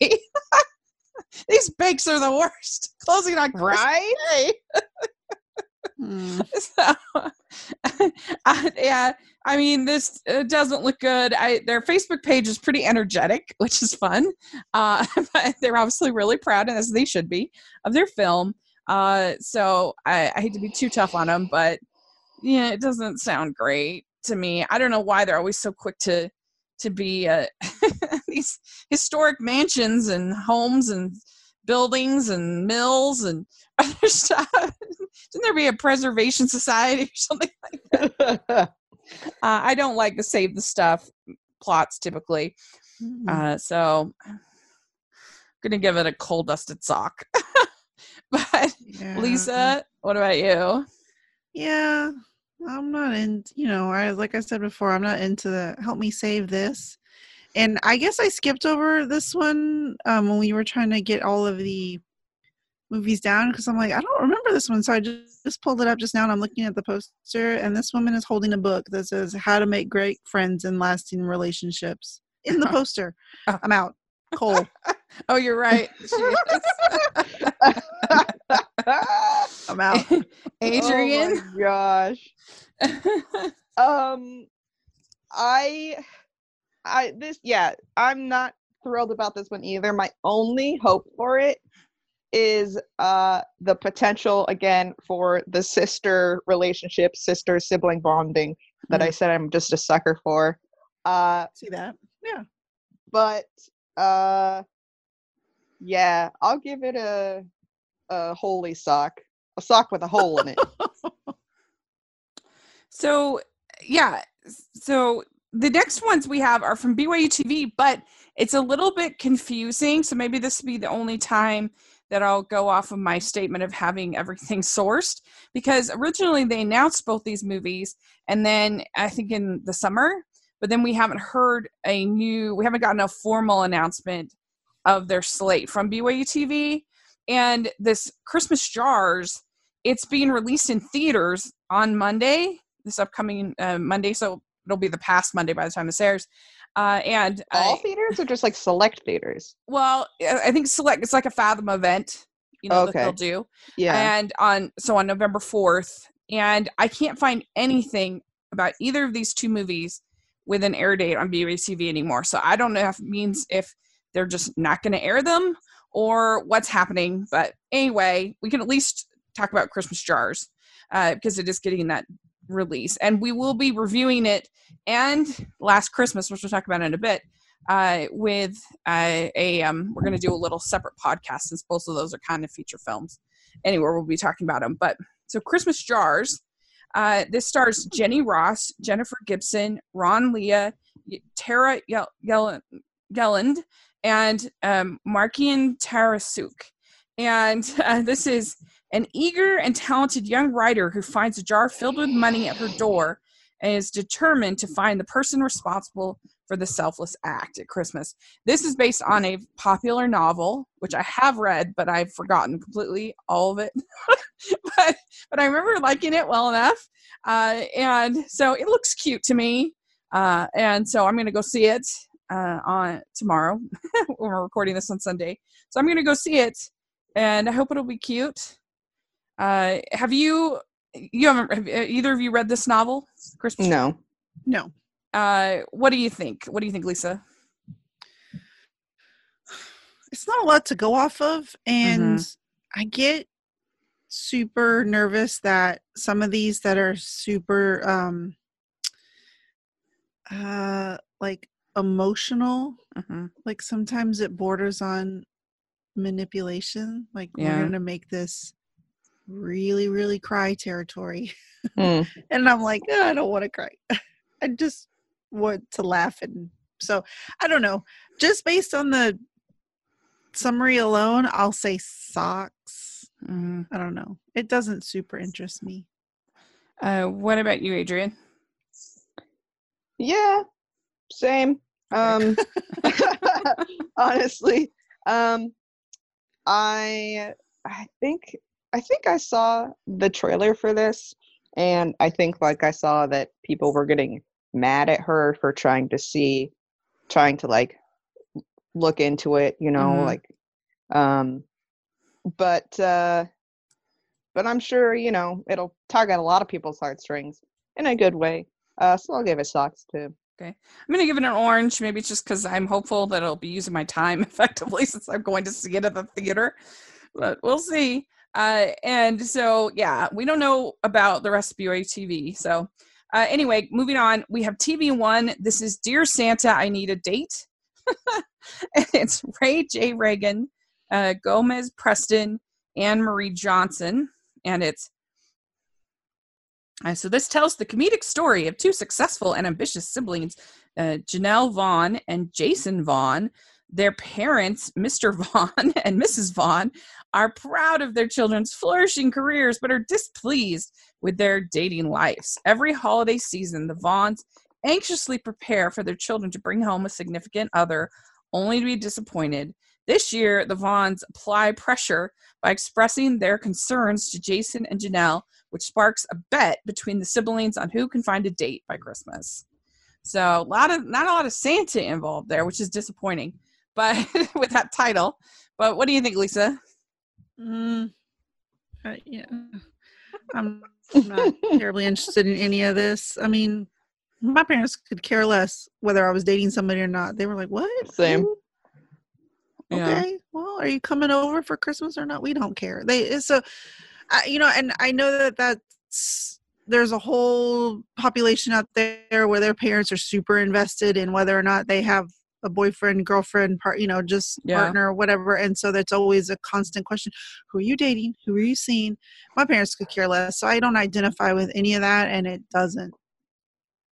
These banks are the worst. Closing on right? Christmas Day. Hmm. So, uh, yeah, I mean, this uh, doesn't look good. I, their Facebook page is pretty energetic, which is fun. Uh, but they're obviously really proud, and as they should be, of their film. Uh, so I, I hate to be too tough on them, but yeah, it doesn't sound great to me. I don't know why they're always so quick to, to be, uh, these historic mansions and homes and buildings and mills and other stuff. Shouldn't there be a preservation society or something like that? uh, I don't like the save the stuff plots typically. Mm-hmm. Uh, so I'm going to give it a coal dusted sock. But yeah. Lisa, what about you? Yeah, I'm not in, you know, I like I said before, I'm not into the help me save this. And I guess I skipped over this one um, when we were trying to get all of the movies down because I'm like, I don't remember this one. So I just, just pulled it up just now and I'm looking at the poster and this woman is holding a book that says How to Make Great Friends and Lasting Relationships in the poster. Oh. I'm out. Cold. Oh, you're right. I'm out. Adrian? Oh my gosh. um, I, I, this, yeah, I'm not thrilled about this one either. My only hope for it is uh, the potential, again, for the sister relationship, sister sibling bonding that mm-hmm. I said I'm just a sucker for. Uh, See that? Yeah. But, uh, yeah, I'll give it a a holy sock, a sock with a hole in it. So, yeah. So the next ones we have are from B Y U T V, but it's a little bit confusing. So maybe this will be the only time that I'll go off of my statement of having everything sourced, because originally they announced both these movies, and then I think in the summer, but then we haven't heard a new, we haven't gotten a formal announcement of their slate from B Y U T V. And this Christmas Jars, it's being released in theaters on Monday, this upcoming uh, Monday. So it'll be the past Monday by the time this airs. Uh, and all I, theaters or just like select theaters? Well, I think select, it's like a Fathom event, you know, okay. that they'll do. Yeah. And on, so on November fourth, and I can't find anything about either of these two movies with an air date on B Y U T V anymore. So I don't know if it means if they're just not going to air them or what's happening. But anyway, we can at least talk about Christmas Jars uh, because it is getting that release. And we will be reviewing it and Last Christmas, which we'll talk about in a bit, uh, with uh, a, um, we're going to do a little separate podcast since both of those are kind of feature films. Anyway, we'll be talking about them. But so Christmas Jars, Uh, this stars Jenny Ross, Jennifer Gibson, Ron Lea, Tara Yel- Yel- Yelland, and um, Markian Tarasuk. And uh, this is an eager and talented young writer who finds a jar filled with money at her door and is determined to find the person responsible for the selfless act at Christmas. This is based on a popular novel, which I have read, but I've forgotten completely all of it. but but I remember liking it well enough. Uh, and so it looks cute to me. Uh, and so I'm going to go see it uh, on tomorrow. We're recording this on Sunday. So I'm going to go see it, and I hope it'll be cute. Uh, have you, you haven't, have either of you read this novel, Christmas? No. No. Uh, what do you think? What do you think, Lisa? It's not a lot to go off of, and mm-hmm. I get super nervous that some of these that are super, um, uh, like emotional, mm-hmm. like sometimes it borders on manipulation. Like yeah. we're gonna make this really, really cry territory, mm. and I'm like, oh, I don't want to cry. I just. what to laugh and so I don't know. Just based on the summary alone, I'll say socks. Mm-hmm. I don't know. It doesn't super interest me. Uh, what about you, Adrian? Yeah, same. Um, honestly, um, I I think I think I saw the trailer for this, and I think like I saw that people were getting mad at her for trying to see, trying to like look into it, you know, mm-hmm. like, um, but uh, but I'm sure you know it'll tug at a lot of people's heartstrings in a good way. Uh, so I'll give it socks too. Okay. I'm going to give it an orange, maybe just because I'm hopeful that it'll be using my time effectively since I'm going to see it at the theater. But we'll see. Uh, and so, yeah, we don't know about the rest of B Y U T V. So uh, anyway, moving on. We have T V One. This is Dear Santa, I Need a Date. And it's Ray J. Reagan, uh, Gomez Preston, Anne Marie Johnson. And it's Uh, so this tells the comedic story of two successful and ambitious siblings, uh, Janelle Vaughn and Jason Vaughn. Their parents, Mister Vaughn and Missus Vaughn, are proud of their children's flourishing careers, but are displeased with their dating lives. Every holiday season, the Vaughns anxiously prepare for their children to bring home a significant other, only to be disappointed. This year, the Vaughns apply pressure by expressing their concerns to Jason and Janelle, which sparks a bet between the siblings on who can find a date by Christmas. So a lot of, not a lot of Santa involved there, which is disappointing, but with that title. But what do you think, Lisa? Mm, uh, yeah, I'm not terribly interested in any of this. I mean, my parents could care less whether I was dating somebody or not. They were like, what? Same. Ooh. Okay, yeah. Well, are you coming over for Christmas or not? We don't care. They so, I, you know, and I know that that's, there's a whole population out there where their parents are super invested in whether or not they have a boyfriend, girlfriend, part, you know, just yeah. partner, whatever. And so that's always a constant question. Who are you dating? Who are you seeing? My parents could care less. So I don't identify with any of that, and it doesn't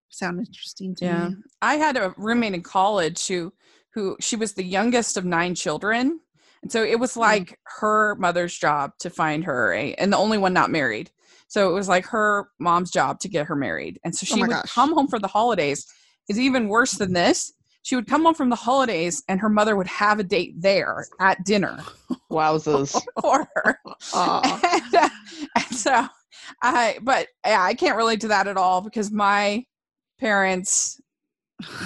sound interesting to yeah. me. I had a roommate in college who, who she was the youngest of nine children. And so it was like her mother's job to find her a, and the only one not married. So it was like her mom's job to get her married. And so she oh would gosh. come home for the holidays. It's even worse than this. She would come home from the holidays and her mother would have a date there at dinner. Wowzers. For her. And, uh, and so I, but yeah, I can't relate to that at all because my parents,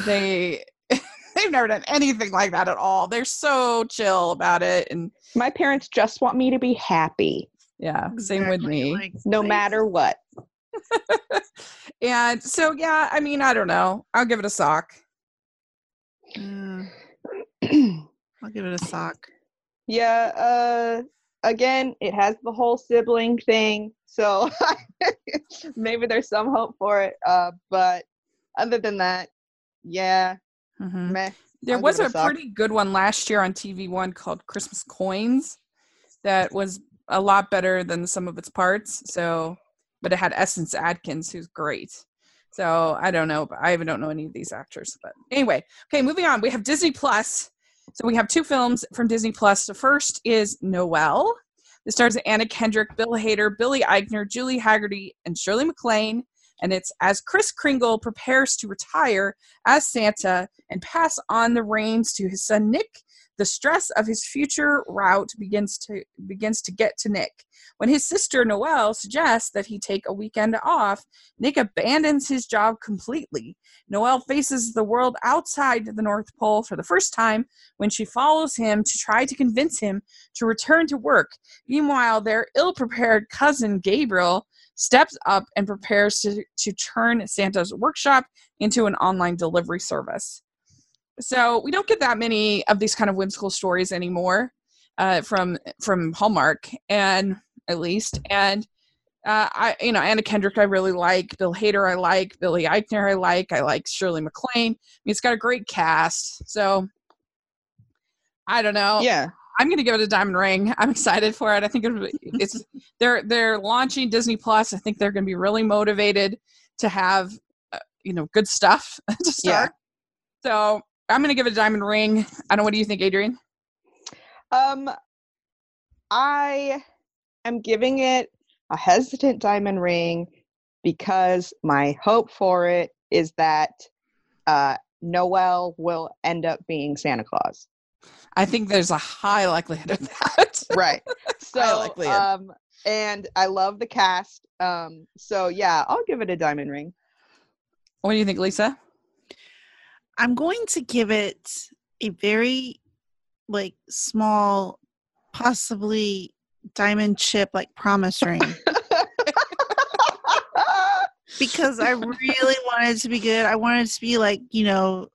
they, they've never done anything like that at all. They're so chill about it. And my parents just want me to be happy. Yeah, same exactly. with me. Like, no nice. matter what. And so, yeah, I mean, I don't know. I'll give it a sock. Uh, I'll give it a sock. Yeah. Uh, again, it has the whole sibling thing. So maybe there's some hope for it. Uh, but other than that, yeah. Mm-hmm. Meh. There I'll was a sock. Pretty good one last year on T V One called Christmas Coins that was a lot better than the sum of its parts. So, but it had Essence Adkins, who's great. So I don't know. But I even don't know any of these actors. But anyway, okay, moving on. We have Disney Plus. So we have two films from Disney Plus. The first is Noelle. This stars Anna Kendrick, Bill Hader, Billy Eichner, Julie Haggerty, and Shirley MacLaine. And it's as Kris Kringle prepares to retire as Santa and pass on the reins to his son, Nick, the stress of his future route begins to begins to get to Nick. When his sister, Noelle, suggests that he take a weekend off, Nick abandons his job completely. Noelle faces the world outside the North Pole for the first time when she follows him to try to convince him to return to work. Meanwhile, their ill-prepared cousin, Gabriel, steps up and prepares to, to turn Santa's workshop into an online delivery service. So we don't get that many of these kind of whimsical stories anymore uh, from from Hallmark, and at least. And uh, I, you know, Anna Kendrick I really like, Bill Hader I like, Billy Eichner I like, I like Shirley MacLaine. I mean, it's got a great cast. So I don't know. Yeah. I'm going to give it a diamond ring. I'm excited for it. I think it's they're they're launching Disney Plus. I think they're going to be really motivated to have you know, good stuff to start. Yeah. So I'm going to give it a diamond ring. I don't know. What do you think, Adrienne? Um, I am giving it a hesitant diamond ring because my hope for it is that uh, Noel will end up being Santa Claus. I think there's a high likelihood of that. Right. So, um, and I love the cast. Um, so yeah, I'll give it a diamond ring. What do you think, Lisa? I'm going to give it a very like small, possibly diamond chip, like promise ring. Because I really wanted it to be good. I wanted it to be like, you know,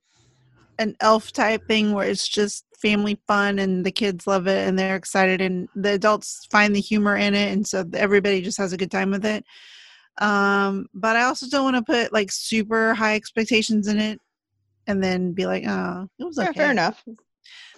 an elf type thing where it's just family fun and the kids love it and they're excited and the adults find the humor in it. And so everybody just has a good time with it. Um, but I also don't want to put like super high expectations in it and then be like, oh, it was okay. Yeah, fair enough.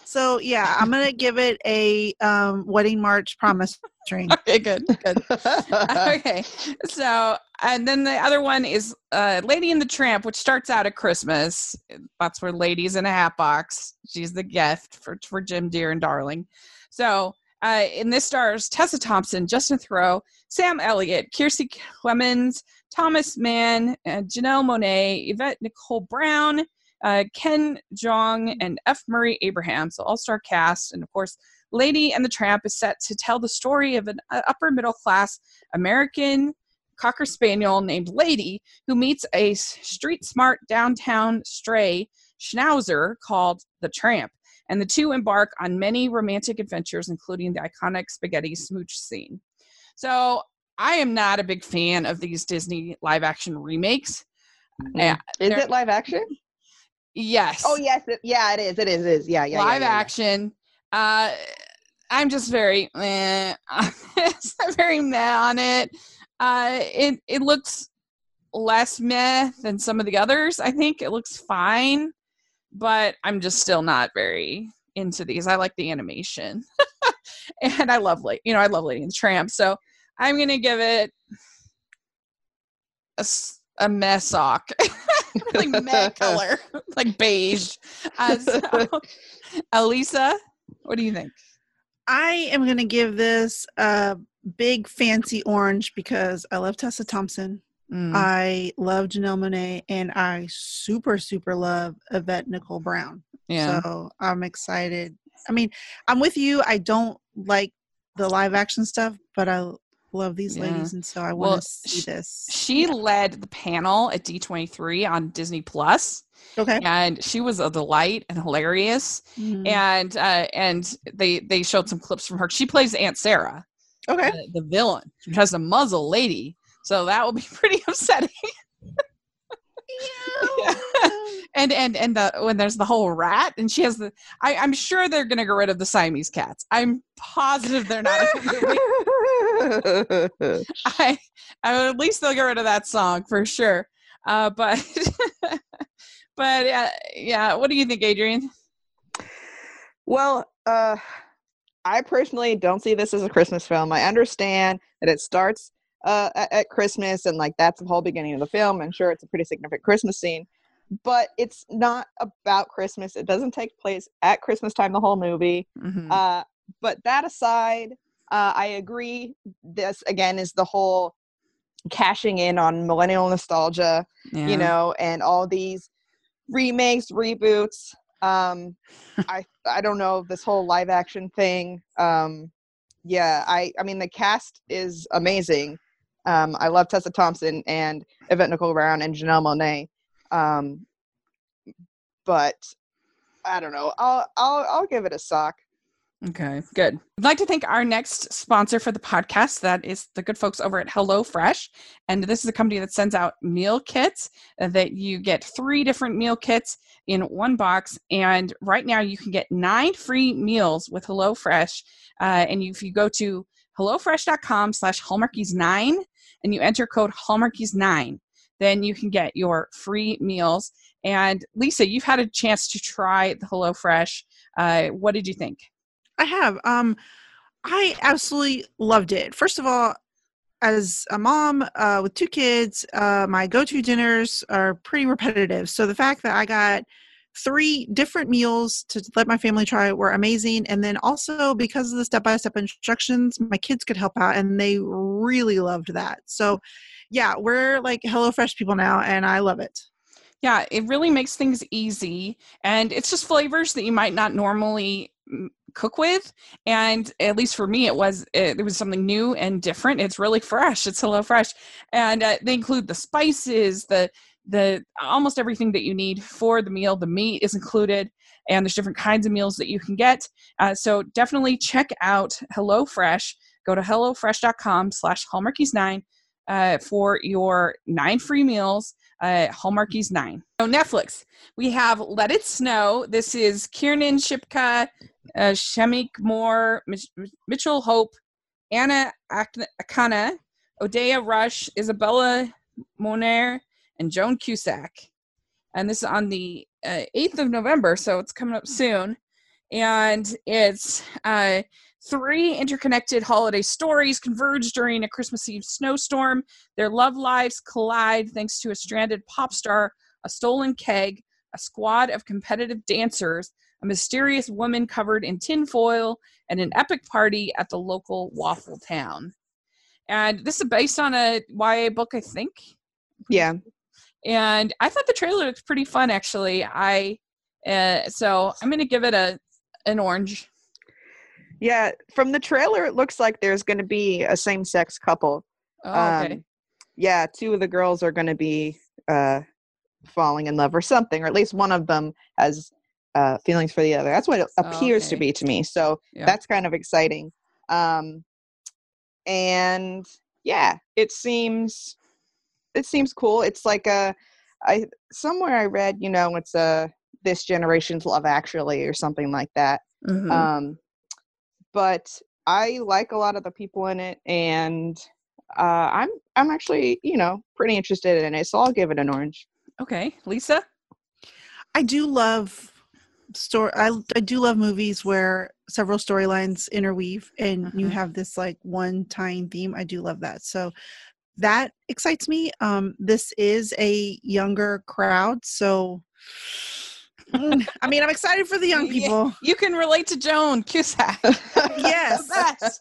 So yeah, I'm going to give it a um, Wedding March promise ring. Okay, good, good. Okay, so and then the other one is uh, Lady and the Tramp, which starts out at Christmas. That's where Lady's in a hat box. She's the gift for for Jim Deere and Darling. So uh, and this stars Tessa Thompson, Justin Theroux, Sam Elliott, Kiersey Clemons, Thomas Mann, uh, Janelle Monáe, Yvette Nicole Brown, Uh, Ken Jeong, and F. Murray Abraham, so all-star cast. And of course, Lady and the Tramp is set to tell the story of an upper middle-class American Cocker Spaniel named Lady who meets a street-smart downtown stray schnauzer called the Tramp, and the two embark on many romantic adventures, including the iconic spaghetti smooch scene. So I am not a big fan of these Disney live-action remakes. Mm-hmm. uh, is it live-action? Yes. Oh, yes. It, yeah, it is. It is. It is. Yeah, yeah. Live yeah, yeah, action. Yeah. Uh, I'm just very, eh, I'm very meh on it. Uh, it it looks less meh than some of the others. I think it looks fine, but I'm just still not very into these. I like the animation, and I love like you know I love Lady and the Tramp. So I'm gonna give it a a meh sock. Like mad color, like beige. Uh, so, Elisa, what do you think? I am going to give this a big fancy orange because I love Tessa Thompson. Mm. I love Janelle Monáe, and I super, super love Yvette Nicole Brown. Yeah. So I'm excited. I mean, I'm with you. I don't like the live action stuff, but I love these yeah. ladies, and so I want to well, see this. She yeah. led the panel at D twenty-three on Disney Plus. Okay, and she was a delight and hilarious. Mm-hmm. And uh, and they they showed some clips from her. She plays Aunt Sarah. Okay, uh, the villain who has a muzzle lady. So that will be pretty upsetting. yeah. And and and the, when there's the whole rat, and she has the. I, I'm sure they're gonna get rid of the Siamese cats. I'm positive they're not. I, I at least they'll get rid of that song for sure. Uh, but, but uh, yeah. What do you think, Adrienne? Well, uh, I personally don't see this as a Christmas film. I understand that it starts uh, at, at Christmas, and like that's the whole beginning of the film. I'm sure it's a pretty significant Christmas scene, but it's not about Christmas. It doesn't take place at Christmas time the whole movie. Mm-hmm. Uh, but that aside. Uh, I agree. This, again, is the whole cashing in on millennial nostalgia, yeah. you know, and all these remakes, reboots. Um, I I don't know, this whole live action thing. Um, yeah, I, I mean, the cast is amazing. Um, I love Tessa Thompson and Yvette Nicole Brown and Janelle Monáe. Um, but I don't know. I'll I'll I'll give it a sock. Okay, good. I'd like to thank our next sponsor for the podcast. That is the good folks over at HelloFresh. And this is a company that sends out meal kits uh, that you get three different meal kits in one box. And right now you can get nine free meals with HelloFresh. Uh, and if you go to HelloFresh.com slash Hallmarkies9 and you enter code Hallmarkies nine, then you can get your free meals. And Lisa, you've had a chance to try the HelloFresh. Uh, what did you think? I have. Um, I absolutely loved it. First of all, as a mom uh, with two kids, uh, my go-to dinners are pretty repetitive. So the fact that I got three different meals to let my family try were amazing. And then also because of the step-by-step instructions, my kids could help out and they really loved that. So yeah, we're like HelloFresh people now and I love it. Yeah, it really makes things easy and it's just flavors that you might not normally cook with. And at least for me, it was, it, it was something new and different. It's really fresh. It's HelloFresh. And uh, they include the spices, the, the, almost everything that you need for the meal. The meat is included and there's different kinds of meals that you can get. Uh, so definitely check out HelloFresh. Go to HelloFresh dot com slash Hallmarkies nine uh, for your nine free meals. Uh, Hallmarkies nine. So Netflix, we have Let It Snow. This is Kiernan Shipka, uh, Shemik Moore, Mich- Mitchell Hope, Anna Akana, Odeya Rush, Isabella Moner, and Joan Cusack. And this is on the uh, eighth of November, so it's coming up soon. And it's uh, three interconnected holiday stories converge during a Christmas Eve snowstorm. Their love lives collide thanks to a stranded pop star, a stolen keg, a squad of competitive dancers, a mysterious woman covered in tinfoil, and an epic party at the local waffle town. And this is based on a Y A book, I think. Yeah. And I thought the trailer looked pretty fun, actually. I uh, so I'm going to give it a an orange. Yeah, from the trailer, it looks like there's going to be a same-sex couple. Oh, okay. Um, yeah, two of the girls are going to be uh, falling in love or something, or at least one of them has uh, feelings for the other. That's what it appears oh, okay. to be to me. So yeah. That's kind of exciting. Um, and yeah, it seems it seems cool. It's like a I somewhere I read, you know, it's a this generation's Love Actually or something like that. Mm-hmm. Um, but I like a lot of the people in it, and uh, I'm I'm actually, you know, pretty interested in it, so I'll give it an orange. Okay, Lisa? I do love story. I, I do love movies where several storylines interweave, and mm-hmm. you have this like one tying theme. I do love that, so that excites me. Um, this is a younger crowd, so. I mean, I'm excited for the young people. You can relate to Joan Cusack. Yes.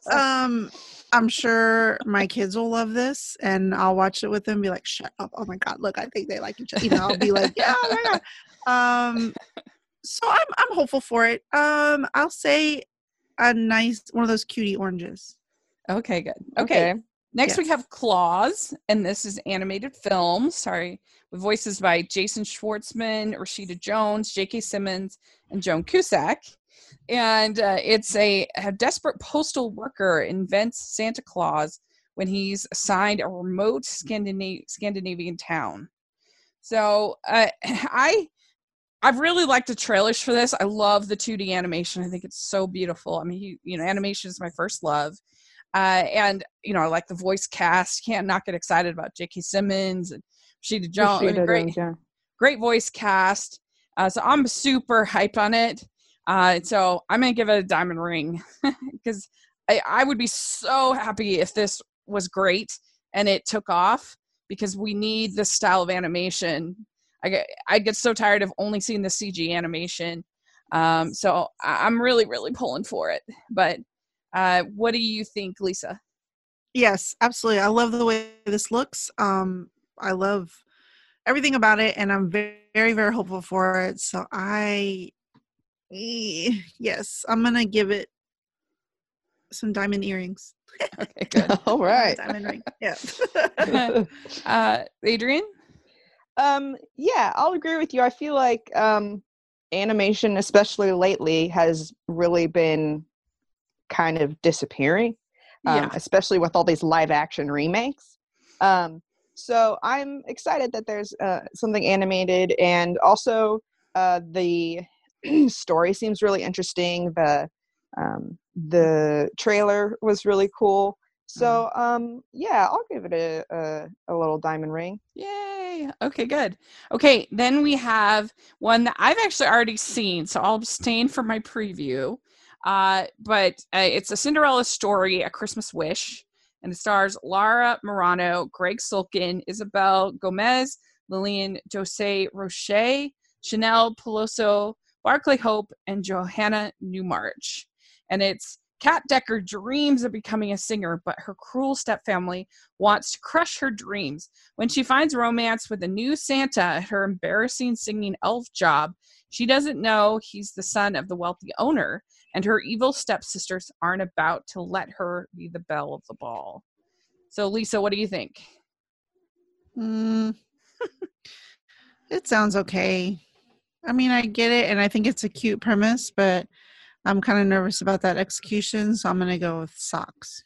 um, I'm sure my kids will love this, and I'll watch it with them and be like, shut up. Oh, my God. Look, I think they like each other. You know, I'll be like, yeah, oh, my God. Um, so I'm I'm hopeful for it. Um, I'll say a nice one of those cutie oranges. Okay, good. Okay. okay. Next, yes. we have Claws, and this is animated film. Sorry. With voices by Jason Schwartzman, Rashida Jones, J K Simmons, and Joan Cusack. And uh, it's a, a desperate postal worker invents Santa Claus when he's assigned a remote Scandina- Scandinavian town. So uh, I I've really liked the trailers for this. I love the two D animation. I think it's so beautiful. I mean, you, you know, animation is my first love. Uh, and, you know, I like the voice cast. Can't not get excited about J K Simmons and Rashida Jones. Rashida great, Jones, yeah. Great voice cast. Uh, so I'm super hyped on it. Uh, so I'm going to give it a diamond ring because I, I would be so happy if this was great and it took off because we need this style of animation. I get, I get so tired of only seeing the C G animation. Um, so I'm really, really pulling for it. But uh, what do you think, Lisa? Yes, absolutely. I love the way this looks. Um, I love everything about it, and I'm very, very, very hopeful for it. So I, yes, I'm going to give it some diamond earrings. Okay, good. All right. Diamond ring, yeah. uh, Adrian? Um, yeah, I'll agree with you. I feel like um, animation, especially lately, has really been kind of disappearing, um, yeah. especially with all these live-action remakes. Um So I'm excited that there's uh, something animated, and also uh, the story seems really interesting. The um, the trailer was really cool. So um, yeah, I'll give it a, a, a little diamond ring. Yay! Okay, good. Okay, then we have one that I've actually already seen, so I'll abstain from my preview. Uh, but uh, it's a Cinderella story, A Christmas Wish. and it stars Lara Morano, Greg Sulkin, Isabel Gomez, Lillian Jose Roche, Chanel Peloso, Barclay Hope, and Johanna Newmarch. And it's Kat Decker dreams of becoming a singer, but her cruel stepfamily wants to crush her dreams. When she finds romance with a new Santa at her embarrassing singing elf job, she doesn't know he's the son of the wealthy owner, and her evil stepsisters aren't about to let her be the belle of the ball. So, Lisa, what do you think? Mm, it sounds okay. I mean, I get it, and I think it's a cute premise, but I'm kind of nervous about that execution, so I'm going to go with socks.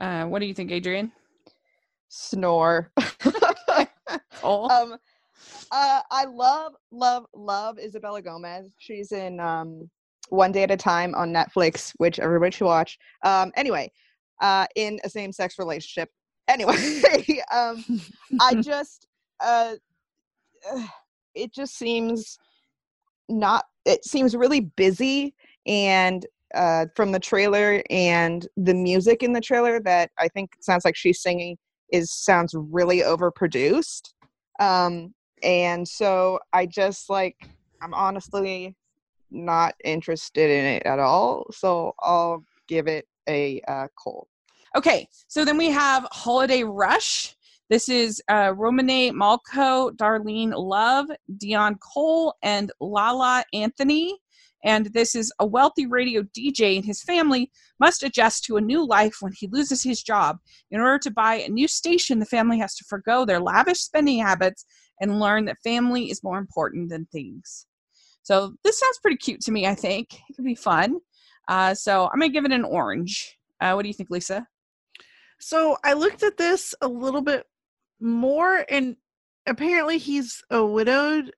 Uh, what do you think, Adrian? Snore. oh. um, uh, I love, love, love Isabella Gomez. She's in um, One Day at a Time on Netflix, which everybody should watch. Um, anyway, uh, in a same-sex relationship. Anyway, um, I just, uh, it just seems not, it seems really busy. And uh, from the trailer and the music in the trailer that I think sounds like she's singing is sounds really overproduced. Um, and so I just like, I'm honestly not interested in it at all. So I'll give it a uh, cold. Okay. So then we have Holiday Rush. This is uh, Romane Malco, Darlene Love, Dion Cole, and Lala Anthony. And this is a wealthy radio D J and his family must adjust to a new life when he loses his job. In order to buy a new station, the family has to forgo their lavish spending habits and learn that family is more important than things. So this sounds pretty cute to me, I think. It could be fun. Uh, so I'm going to give it an orange. Uh, what do you think, Lisa? So I looked at this a little bit more, and apparently he's a widowed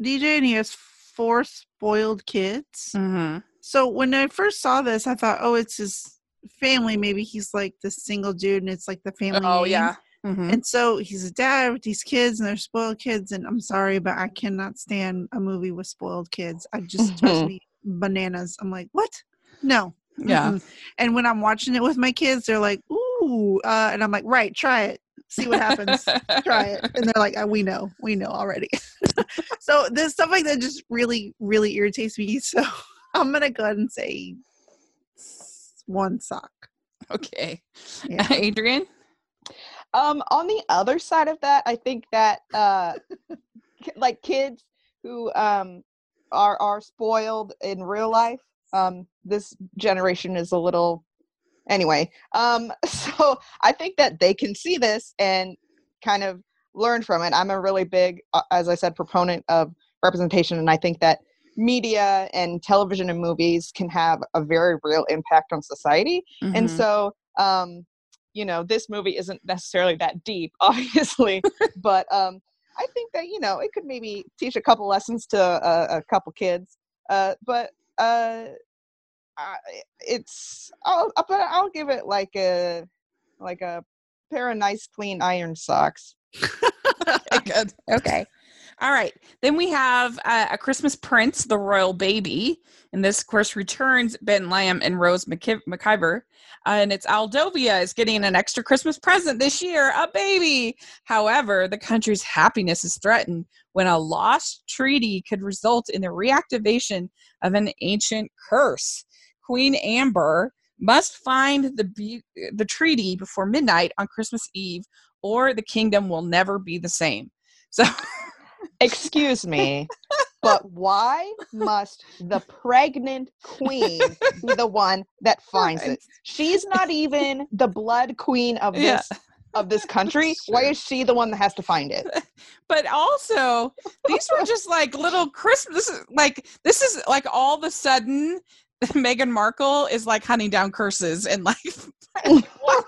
D J and he has four spoiled kids. Mm-hmm. So when I first saw this, I thought, oh, it's his family. Maybe he's like this single dude and it's like the family. Oh, name. Yeah. Mm-hmm. And so he's a dad with these kids and they're spoiled kids. And I'm sorry, but I cannot stand a movie with spoiled kids. I just drives me bananas. I'm like, what? No. Yeah. Mm-hmm. And when I'm watching it with my kids, they're like, ooh. Uh, and I'm like, right, try it. See what happens. Try it. And they're like, oh, we know. We know already. So there's stuff like that just really, really irritates me. So I'm going to go ahead and say one sock. Okay. Yeah. Uh, Adrian? Um, on the other side of that, I think that uh, like kids who um, are, are spoiled in real life, um, this generation is a little... Anyway, um, so I think that they can see this and kind of learn from it. I'm a really big, as I said, proponent of representation, and I think that media and television and movies can have a very real impact on society. Mm-hmm. And so, um, you know, this movie isn't necessarily that deep, obviously, but um, I think that, you know, it could maybe teach a couple lessons to uh, a couple kids, uh, but... Uh, Uh, it's I'll, I'll give it like a like a pair of nice clean iron socks. Okay, good. Okay. All right. Then we have uh, A Christmas Prince, The Royal Baby. And this, of course, returns Ben Lamb and Rose McKi- McIver. Uh, and it's Aldovia is getting an extra Christmas present this year, a baby. However, the country's happiness is threatened when a lost treaty could result in the reactivation of an ancient curse. Queen Amber must find the be- the treaty before midnight on Christmas Eve, or the kingdom will never be the same. So, excuse me, but why must the pregnant queen be the one that finds it? She's not even the blood queen of this yeah. of this country. Why is she the one that has to find it? But also, these were just like little Christmas. Like this is like all of a sudden. Meghan Markle is like hunting down curses and like, what?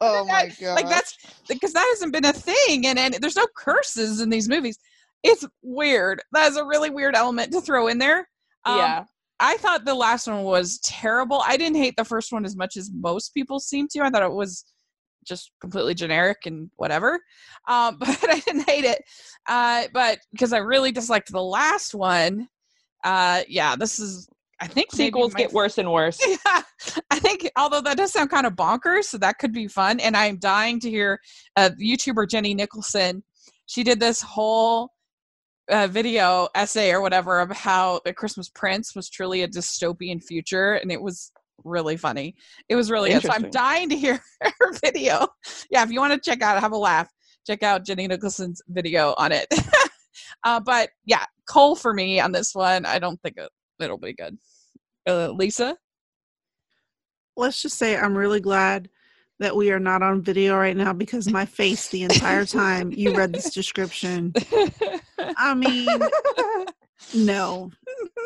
Oh my god! Like that's because that hasn't been a thing, and and there's no curses in these movies. It's weird. That is a really weird element to throw in there. Um, yeah, I thought the last one was terrible. I didn't hate the first one as much as most people seem to. I thought it was just completely generic and whatever, um, but I didn't hate it. Uh, but because I really disliked the last one. Uh, yeah, this is. I think sequels get worse and worse. Yeah, I think, although that does sound kind of bonkers, so that could be fun. And I'm dying to hear uh, YouTuber Jenny Nicholson. She did this whole uh, video essay or whatever of how The Christmas Prince was truly a dystopian future. And it was really funny. It was really good. So I'm dying to hear her video. Yeah, if you want to check out, have a laugh, check out Jenny Nicholson's video on it. uh, but yeah, Cole for me on this one. I don't think it, it'll be good. Uh, Lisa? Let's just say I'm really glad that we are not on video right now, because my face the entire time you read this description. I mean, no.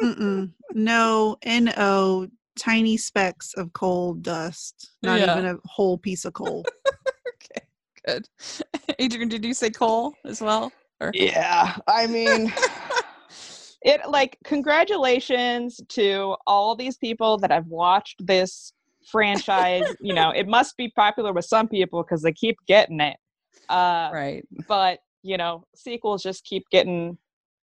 Mm-mm. No, N O, tiny specks of coal dust. Not yeah. even a whole piece of coal. Okay, good. Adrian, did you say coal as well? Or? Yeah, I mean... It like congratulations to all these people that have watched this franchise. You know, it must be popular with some people because they keep getting it. Uh, right. But, you know, sequels just keep getting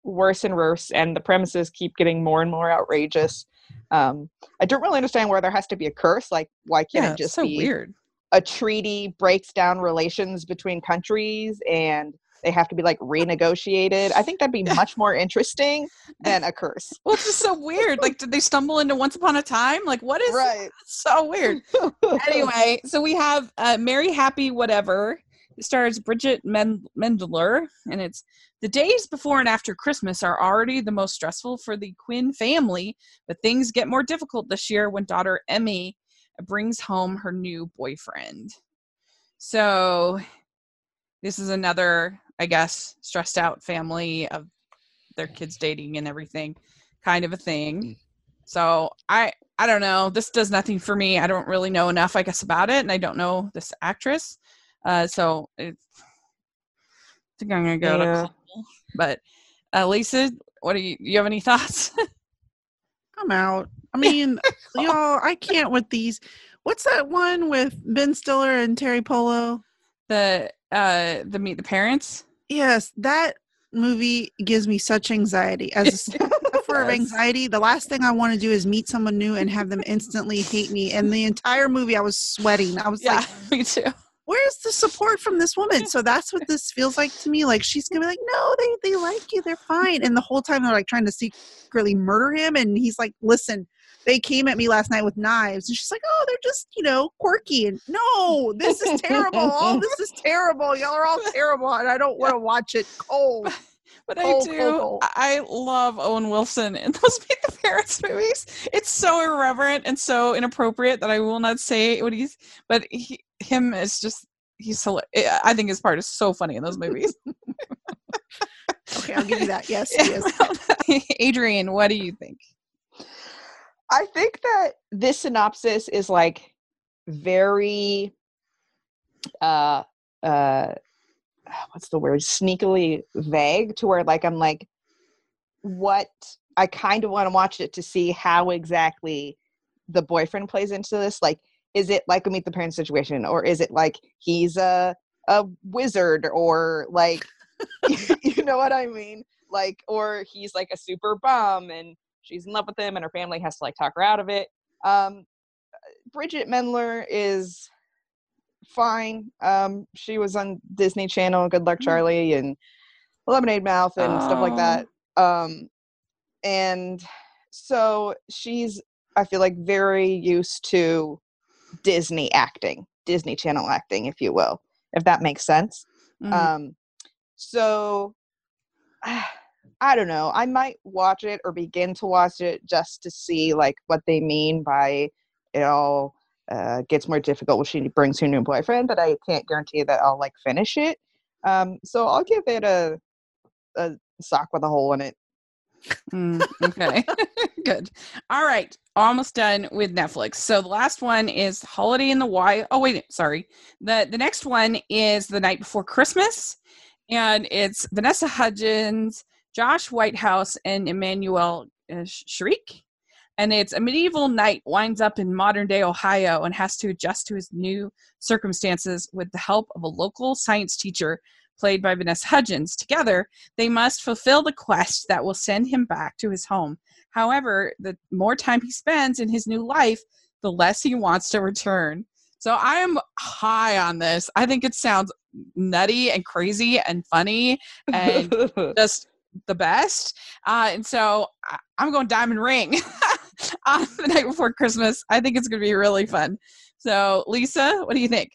worse and worse, and the premises keep getting more and more outrageous. Um, I don't really understand why there has to be a curse. Like, why can't yeah, it just so be weird. A treaty breaks down relations between countries and they have to be like renegotiated. I think that'd be much more interesting than a curse. Well, it's just so weird. Like, did they stumble into Once Upon a Time? Like, what is right. so weird? Anyway, so we have uh, Merry Happy Whatever. It stars Bridget Men- Mendler, and it's the days before and after Christmas are already the most stressful for the Quinn family, but things get more difficult this year when daughter Emmy brings home her new boyfriend. So this is another, I guess, stressed out family of their kids dating and everything kind of a thing. So I I don't know. This does nothing for me. I don't really know enough, I guess, about it. And I don't know this actress. Uh, so it's, I think I'm going to go yeah. to a couple. But uh, Lisa, what do you, you have any thoughts? I'm out. I mean, y'all, I can't with these. What's that one with Ben Stiller and Terry Polo? The uh the Meet the Parents. Yes, that movie gives me such anxiety. As a for yes. anxiety, the last thing I want to do is meet someone new and have them instantly hate me. And the entire movie I was sweating. I was yeah, like, me too. Where's the support from this woman? So that's what this feels like to me. Like, she's gonna be like, no, they they like you, they're fine. And the whole time they're like trying to secretly murder him, and he's like, listen, they came at me last night with knives. And she's like, oh, they're just, you know, quirky. And no, this is terrible. All this is terrible. Y'all are all terrible. And I don't want to watch it cold. But cold, I do. Cold, cold. I love Owen Wilson in those Meet the Parents movies. It's so irreverent and so inappropriate that I will not say what he's, but he, him is just, he's, I think his part is so funny in those movies. Okay, I'll give you that. Yes, yeah, he is. Well, Adrian, what do you think? I think that this synopsis is like very, uh, uh, what's the word? Sneakily vague, to where like I'm like, what? I kind of want to watch it to see how exactly the boyfriend plays into this. Like, is it like a Meet the Parents situation, or is it like he's a a wizard, or like, you know what I mean? Like, or he's like a super bum and she's in love with him and her family has to like talk her out of it. Um, Bridget Mendler is fine. Um, she was on Disney Channel, Good Luck Charlie and Lemonade Mouth and oh. stuff like that. Um, and so she's, I feel like, very used to Disney acting, Disney Channel acting, if you will, if that makes sense. Mm-hmm. Um, so... I don't know. I might watch it or begin to watch it just to see like what they mean by it all uh, gets more difficult when she brings her new boyfriend, but I can't guarantee that I'll like finish it. Um, so I'll give it a a sock with a hole in it. Mm, okay. Good. All right. Almost done with Netflix. So the last one is Holiday in the Wild. Oh, wait. Sorry. The, the next one is The Night Before Christmas, and it's Vanessa Hudgens, Josh Whitehouse, and Emmanuel uh, Shriek. And it's a medieval knight winds up in modern-day Ohio and has to adjust to his new circumstances with the help of a local science teacher played by Vanessa Hudgens, together, they must fulfill the quest that will send him back to his home. However, the more time he spends in his new life, the less he wants to return. So I am high on this. I think it sounds nutty and crazy and funny and just the best. Uh, and so I- I'm going Diamond Ring on The Night Before Christmas. I think it's going to be really fun. So Lisa, what do you think?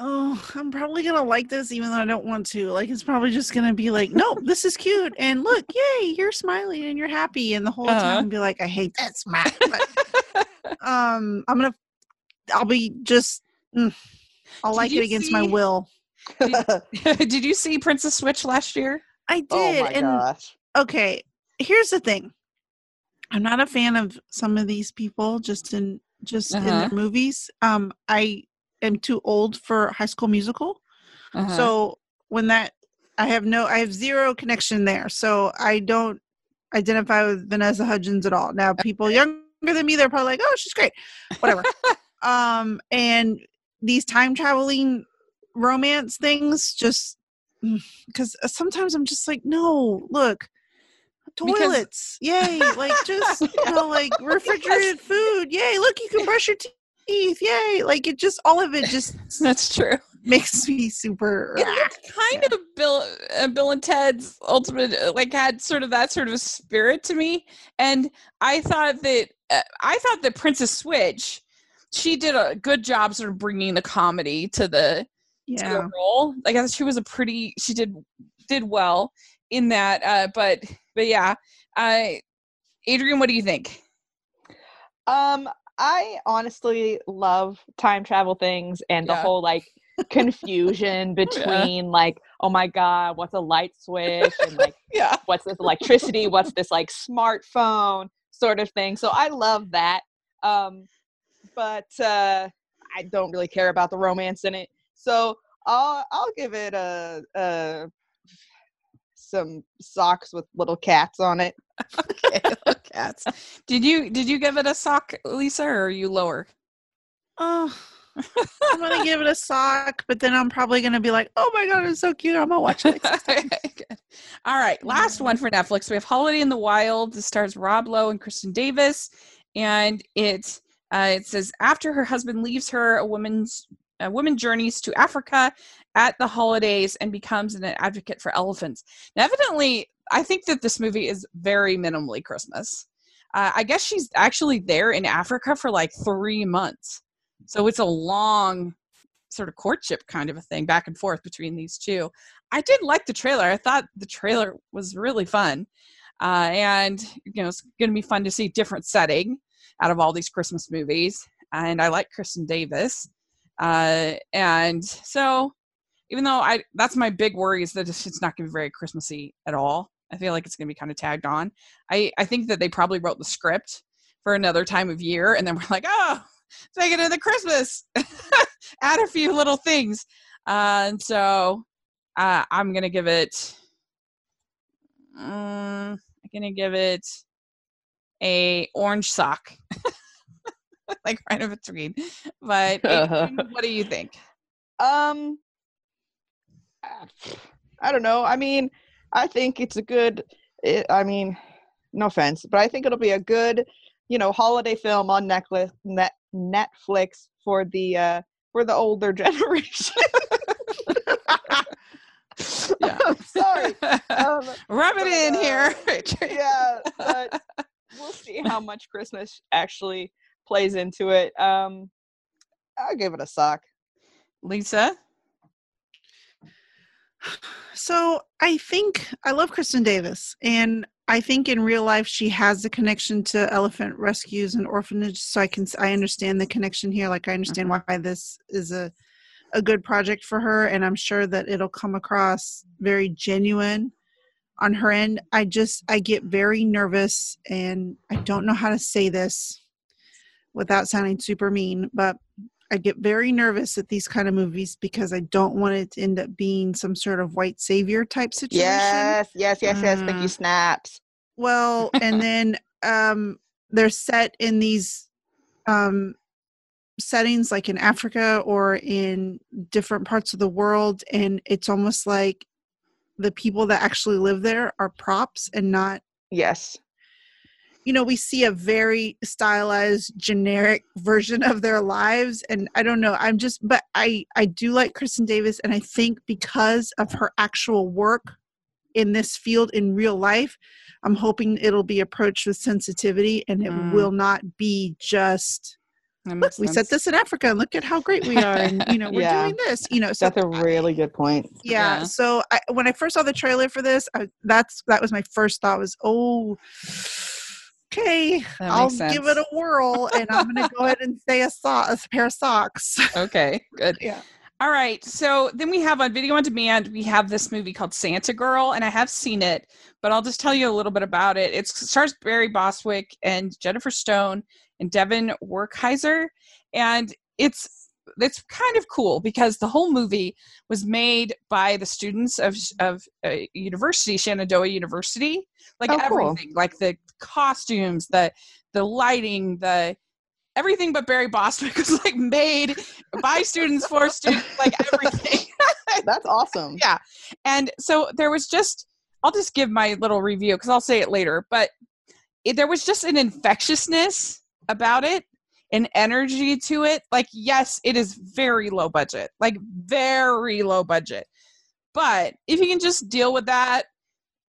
Oh, I'm probably going to like this even though I don't want to. Like, it's probably just going to be like, nope, this is cute. And look, yay, you're smiling and you're happy. And the whole uh-huh. time be like, I hate that smile. But, um, I'm going to, I'll be just, mm, I'll did like it against see, my will. Did, did you see Princess Switch last year? I did. Oh my and, gosh. Okay. Here's the thing. I'm not a fan of some of these people just in, just uh-huh. in their movies. Um, I, am too old for High School Musical. Uh-huh. So when that, I have no, I have zero connection there. So I don't identify with Vanessa Hudgens at all. Now people okay. younger than me, they're probably like, oh, she's great. Whatever. um, and these time traveling romance things just, because sometimes I'm just like, no, look, toilets. Because- yay. Like just, you know, like refrigerated food. Yay. Look, you can brush your teeth. Yay! Like it just, all of it just that's true makes me super. It looked kind yeah. of Bill, uh, Bill and Ted's Ultimate, uh, like had sort of that sort of spirit to me, and I thought that uh, I thought that Princess Switch, she did a good job sort of bringing the comedy to the yeah. to the role. Like I thought she was a pretty, she did did well in that. Uh, but but yeah, I, Adrian, what do you think? Um. I honestly love time travel things and yeah. the whole like confusion between yeah. like, oh my God, what's a light switch and like yeah. what's this electricity, what's this like smartphone sort of thing. So I love that. Um, but uh, I don't really care about the romance in it. So I'll I'll give it a, a some socks with little cats on it. Okay, little cats. Did you did you give it a sock, Lisa, or are you lower? Oh, I'm gonna give it a sock, but then I'm probably gonna be like, oh my God, it's so cute. I'm gonna watch it. All right, last one for Netflix. We have Holiday in the Wild. It stars Rob Lowe and Kristen Davis, and it uh, it says after her husband leaves her, a woman's a woman journeys to Africa at the holidays and becomes an advocate for elephants. Now, evidently, I think that this movie is very minimally Christmas. Uh, I guess she's actually there in Africa for like three months. So it's a long sort of courtship kind of a thing back and forth between these two. I did like the trailer. I thought the trailer was really fun. Uh, and, you know, it's going to be fun to see different setting out of all these Christmas movies. And I like Kristen Davis. Uh, and so... Even though I, that's my big worry is that it's not going to be very Christmassy at all. I feel like it's going to be kind of tagged on. I, I think that they probably wrote the script for another time of year. And then we're like, oh, take it into Christmas. Add a few little things. Uh, and so uh, I'm going to give it, um, I'm going to give it a orange sock. Like right in between. But uh-huh. what do you think? Um. I don't know. I mean, I think it's a good, it, I mean, no offense, but I think it'll be a good, you know, holiday film on Netflix, net, Netflix for the, uh, for the older generation. Yeah. I'm sorry. Um, Rub it but, in uh, here. Yeah, but we'll see how much Christmas actually plays into it. Um, I'll give it a sock. Lisa? So I think I love Kristen Davis, and I think in real life she has a connection to elephant rescues and orphanages. So I can I understand the connection here. Like I understand why this is a a good project for her, and I'm sure that it'll come across very genuine on her end. I just I get very nervous, and I don't know how to say this without sounding super mean, but. I get very nervous at these kind of movies because I don't want it to end up being some sort of white savior type situation. Yes, yes, yes, yes. Mm. Thank you, snaps. Well, and then um, they're set in these um, settings like in Africa or in different parts of the world, and it's almost like the people that actually live there are props and not, yes, you know, we see a very stylized, generic version of their lives. And I don't know, I'm just, but I, I do like Kristen Davis. And I think because of her actual work in this field in real life, I'm hoping it'll be approached with sensitivity and it mm. will not be just, look, sense. we set this in Africa and look at how great we are. And, you know, we're yeah. doing this, you know. So that's a really I, good point. Yeah. yeah. So I, when I first saw the trailer for this, I, that's, that was my first thought was, oh, okay, I'll sense. give it a whirl, and I'm going to go ahead and say a, so- a pair of socks. Okay, good. Yeah. All right. So then we have on Video On Demand, we have this movie called Santa Girl, and I have seen it, but I'll just tell you a little bit about it. It stars Barry Bostwick and Jennifer Stone and Devin Werkheiser, and it's it's kind of cool because the whole movie was made by the students of of a university, Shenandoah University, like oh, everything, cool. like the costumes, the the lighting, the everything. But Barry Bostwick was like made by students for students, like everything. That's awesome. Yeah, and so there was just I'll just give my little review because I'll say it later, but it, there was just an infectiousness about it. An energy to it. Like, yes, it is very low budget, like very low budget. But if you can just deal with that,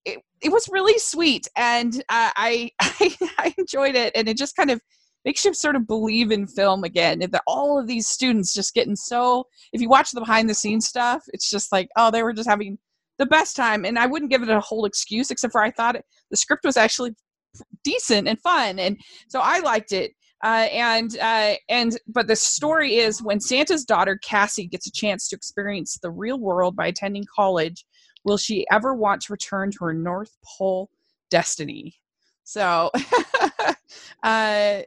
it, it was really sweet. And uh, I, I I enjoyed it. And it just kind of makes you sort of believe in film again. That all of these students just getting so, if you watch the behind the scenes stuff, it's just like, oh, they were just having the best time. And I wouldn't give it a whole excuse, except for I thought it, the script was actually decent and fun. And so I liked it. Uh, and, uh, and, but the story is when Santa's daughter, Cassie, gets a chance to experience the real world by attending college, will she ever want to return to her North Pole destiny? So, uh, I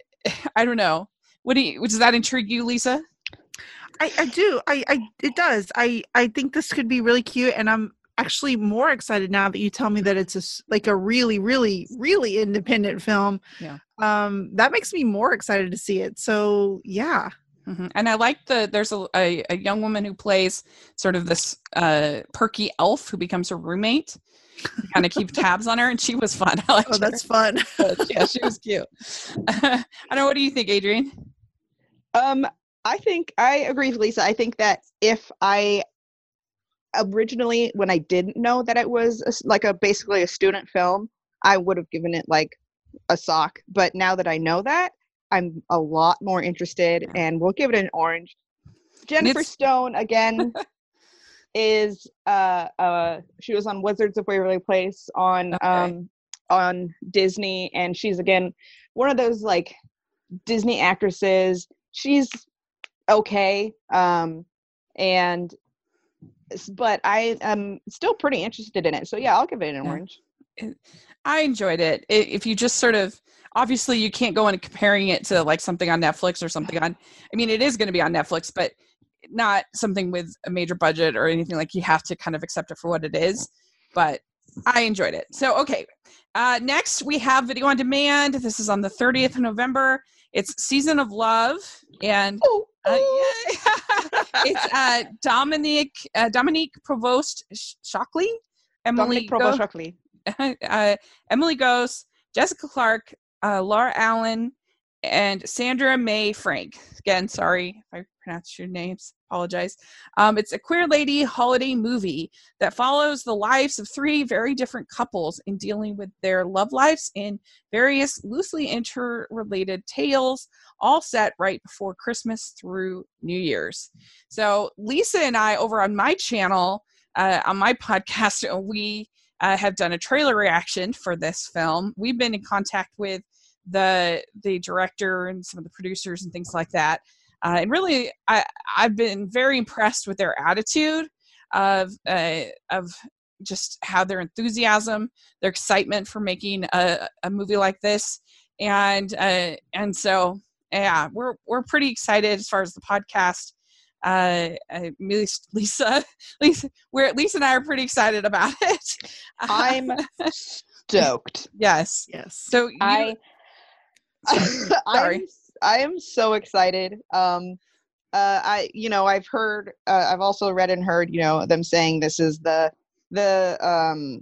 don't know. What do you, does that intrigue you, Lisa? I, I do. I, I, it does. I, I think this could be really cute, and I'm actually more excited now that you tell me that it's a, like a really, really, really independent film. Yeah. Um, that makes me more excited to see it. So yeah. Mm-hmm. And I like the, there's a, a, a young woman who plays sort of this, uh, perky elf who becomes her roommate, kind of keep tabs on her. And she was fun. I liked oh, that's her. fun. But, yeah. She was cute. I don't know. What do you think, Adrienne? Um, I think I agree with Lisa. I think that if I, originally when I didn't know that it was a, like a, basically a student film, I would have given it like a sock, but now that I know that, I'm a lot more interested, and we'll give it an orange. Jennifer Stone again is uh uh she was on Wizards of Waverly Place on okay. um on Disney, and she's again one of those like Disney actresses. She's okay, um and but I am still pretty interested in it, so yeah, I'll give it an orange. I enjoyed it. If you just sort of, obviously you can't go in comparing it to like something on Netflix or something on, I mean, it is going to be on Netflix, but not something with a major budget or anything. Like, you have to kind of accept it for what it is, but I enjoyed it. So, okay. Uh, next we have Video On Demand. This is on the thirtieth of November. It's Season of Love, and oh, oh. Uh, yeah. it's uh, Dominique, uh, Dominique Provost Shockley, Emily Provost Go- Shockley. Uh, Emily Ghost, Jessica Clark, uh, Laura Allen, and Sandra May Frank. Again, sorry if I pronounced your names. Apologize. Um, it's a queer lady holiday movie that follows the lives of three very different couples in dealing with their love lives in various loosely interrelated tales, all set right before Christmas through New Year's. So Lisa and I over on my channel, uh, on my podcast, we uh, have done a trailer reaction for this film. We've been in contact with the the director and some of the producers and things like that. Uh, and really, I, I've been very impressed with their attitude of uh, of just how their enthusiasm, their excitement for making a, a movie like this, and uh, and so yeah, we're we're pretty excited as far as the podcast. Uh, Lisa, Lisa, we're Lisa and I are pretty excited about it. I'm stoked. Yes, yes. So you, I, sorry. I'm I am so excited. Um, uh, I, you know, I've heard, uh, I've also read and heard, you know, them saying this is the, the, um,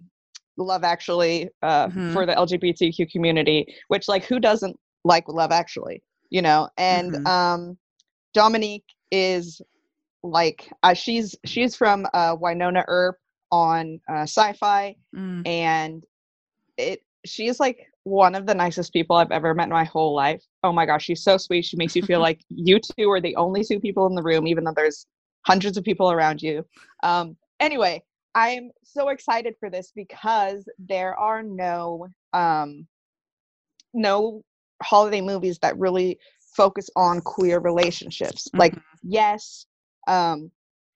Love Actually uh, mm-hmm. for the L G B T Q community, which, like, who doesn't like Love Actually, you know? And mm-hmm. um, Dominique is like, uh, she's, she's from uh, Winona Earp on uh, Sci-Fi. Mm. And it, she's like one of the nicest people I've ever met in my whole life. Oh my gosh, she's so sweet. She makes you feel like you two are the only two people in the room, even though there's hundreds of people around you. Um, anyway, I am so excited for this because there are no um, no holiday movies that really focus on queer relationships. Mm-hmm. Like, yes, um,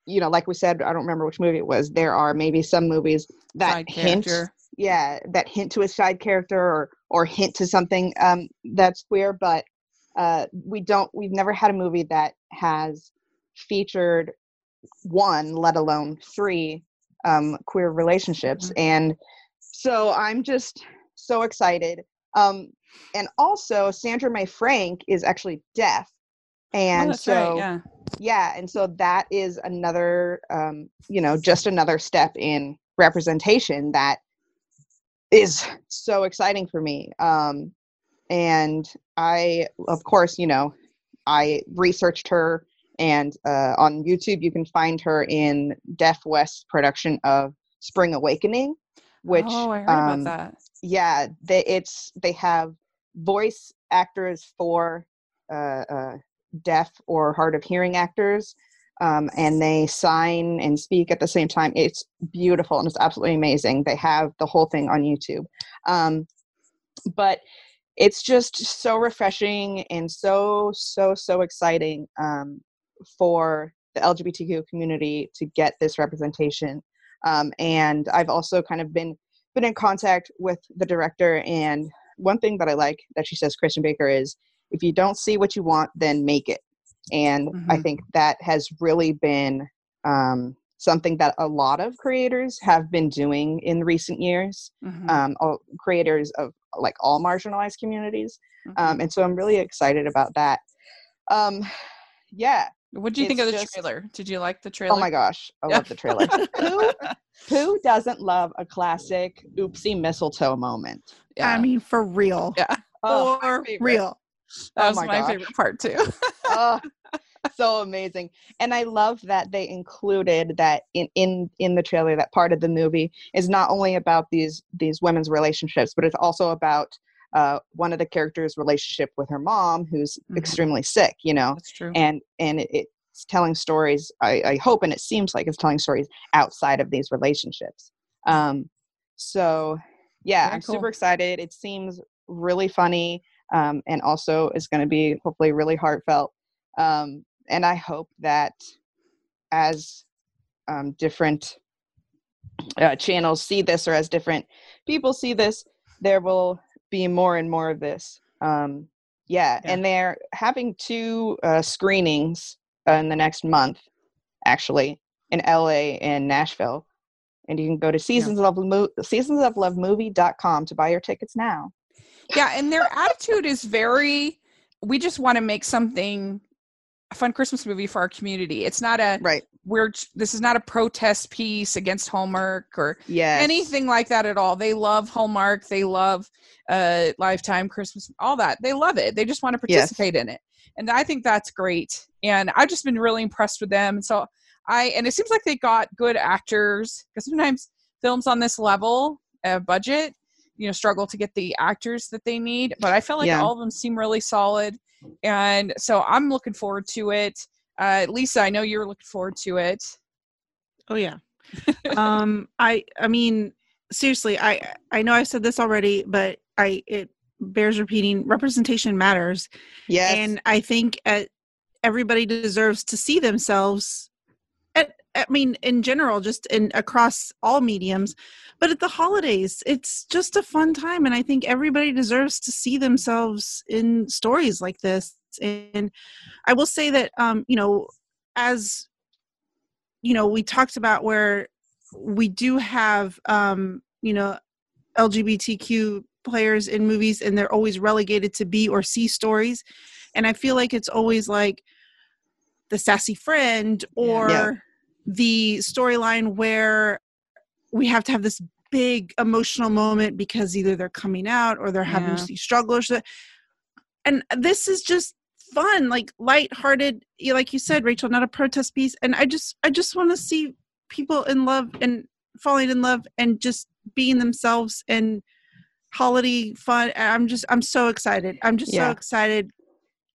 you know, like we said, I don't remember which movie it was. There are maybe some movies that side hint, character. yeah, that hint to a side character or or hint to something um, that's queer. But uh, we don't. We've never had a movie that has featured one, let alone three. Um, queer relationships. Mm-hmm. And so I'm just so excited. Um, and also Sandra May Frank is actually deaf. And oh, that's so, right, yeah. yeah. And so that is another, um, you know, just another step in representation that is so exciting for me. Um, and I, of course, you know, I researched her. And uh, on YouTube, you can find her in Deaf West's production of Spring Awakening, which oh, I heard um, about that. Yeah, they, it's they have voice actors for uh, uh, deaf or hard of hearing actors, um, and they sign and speak at the same time. It's beautiful and it's absolutely amazing. They have the whole thing on YouTube, um, but it's just so refreshing and so so so exciting. Um, for the L G B T Q community to get this representation. Um, and I've also kind of been, been in contact with the director. And one thing that I like that she says, Christian Baker, is if you don't see what you want, then make it. And mm-hmm. I think that has really been um, something that a lot of creators have been doing in recent years, mm-hmm. um, all, creators of like all marginalized communities. Mm-hmm. Um, and so I'm really excited about that. Um, yeah. What do you think of the just, trailer? Did you like the trailer? Oh my gosh, I yeah. love the trailer. who, who doesn't love a classic oopsie mistletoe moment? Yeah. I mean, for real. Yeah. Oh, for real. That oh was my, my favorite part too. oh, so amazing. And I love that they included that in, in, in the trailer, that part of the movie is not only about these, these women's relationships, but it's also about Uh, one of the characters' relationship with her mom, who's mm-hmm. extremely sick, you know, That's true. and and it, it's telling stories. I, I hope, and it seems like it's telling stories outside of these relationships. Um, so, yeah, Very I'm cool. super excited. It seems really funny, um, and also is going to be hopefully really heartfelt. Um, and I hope that as um, different uh, channels see this, or as different people see this, there will be more and more of this. Um, yeah. yeah. And they're having two uh, screenings uh, in the next month, actually, in L A and Nashville. And you can go to Seasons yeah. of Mo- seasons of love movie dot com to buy your tickets now. Yeah. And their attitude is very, we just want to make something, a fun Christmas movie for our community. It's not a, right. we're, this is not a protest piece against Hallmark or yes. anything like that at all. They love Hallmark. They love uh, Lifetime, Christmas, all that. They love it. They just want to participate yes. in it. And I think that's great. And I've just been really impressed with them. And so I, and it seems like they got good actors, because sometimes films on this level uh, budget, you know, struggle to get the actors that they need, but I feel like yeah. all of them seem really solid. And so I'm looking forward to it. Uh, Lisa, I know you're looking forward to it. Oh yeah. um, I, I mean, seriously, I, I know I've said this already, but I, it bears repeating, representation matters. Yes. And I think at, everybody deserves to see themselves at, I mean, in general, just in across all mediums, but at the holidays, it's just a fun time. And I think everybody deserves to see themselves in stories like this. And I will say that, um, you know, as, you know, we talked about where we do have, um, you know, L G B T Q players in movies, and they're always relegated to B or C stories. And I feel like it's always like the sassy friend or yeah. the storyline where we have to have this big emotional moment because either they're coming out or they're having yeah. these struggles. And this is just fun, like lighthearted, like you said, Rachel, not a protest piece. And I just, I just want to see people in love and falling in love and just being themselves and holiday fun. I'm just, I'm so excited. I'm just yeah. so excited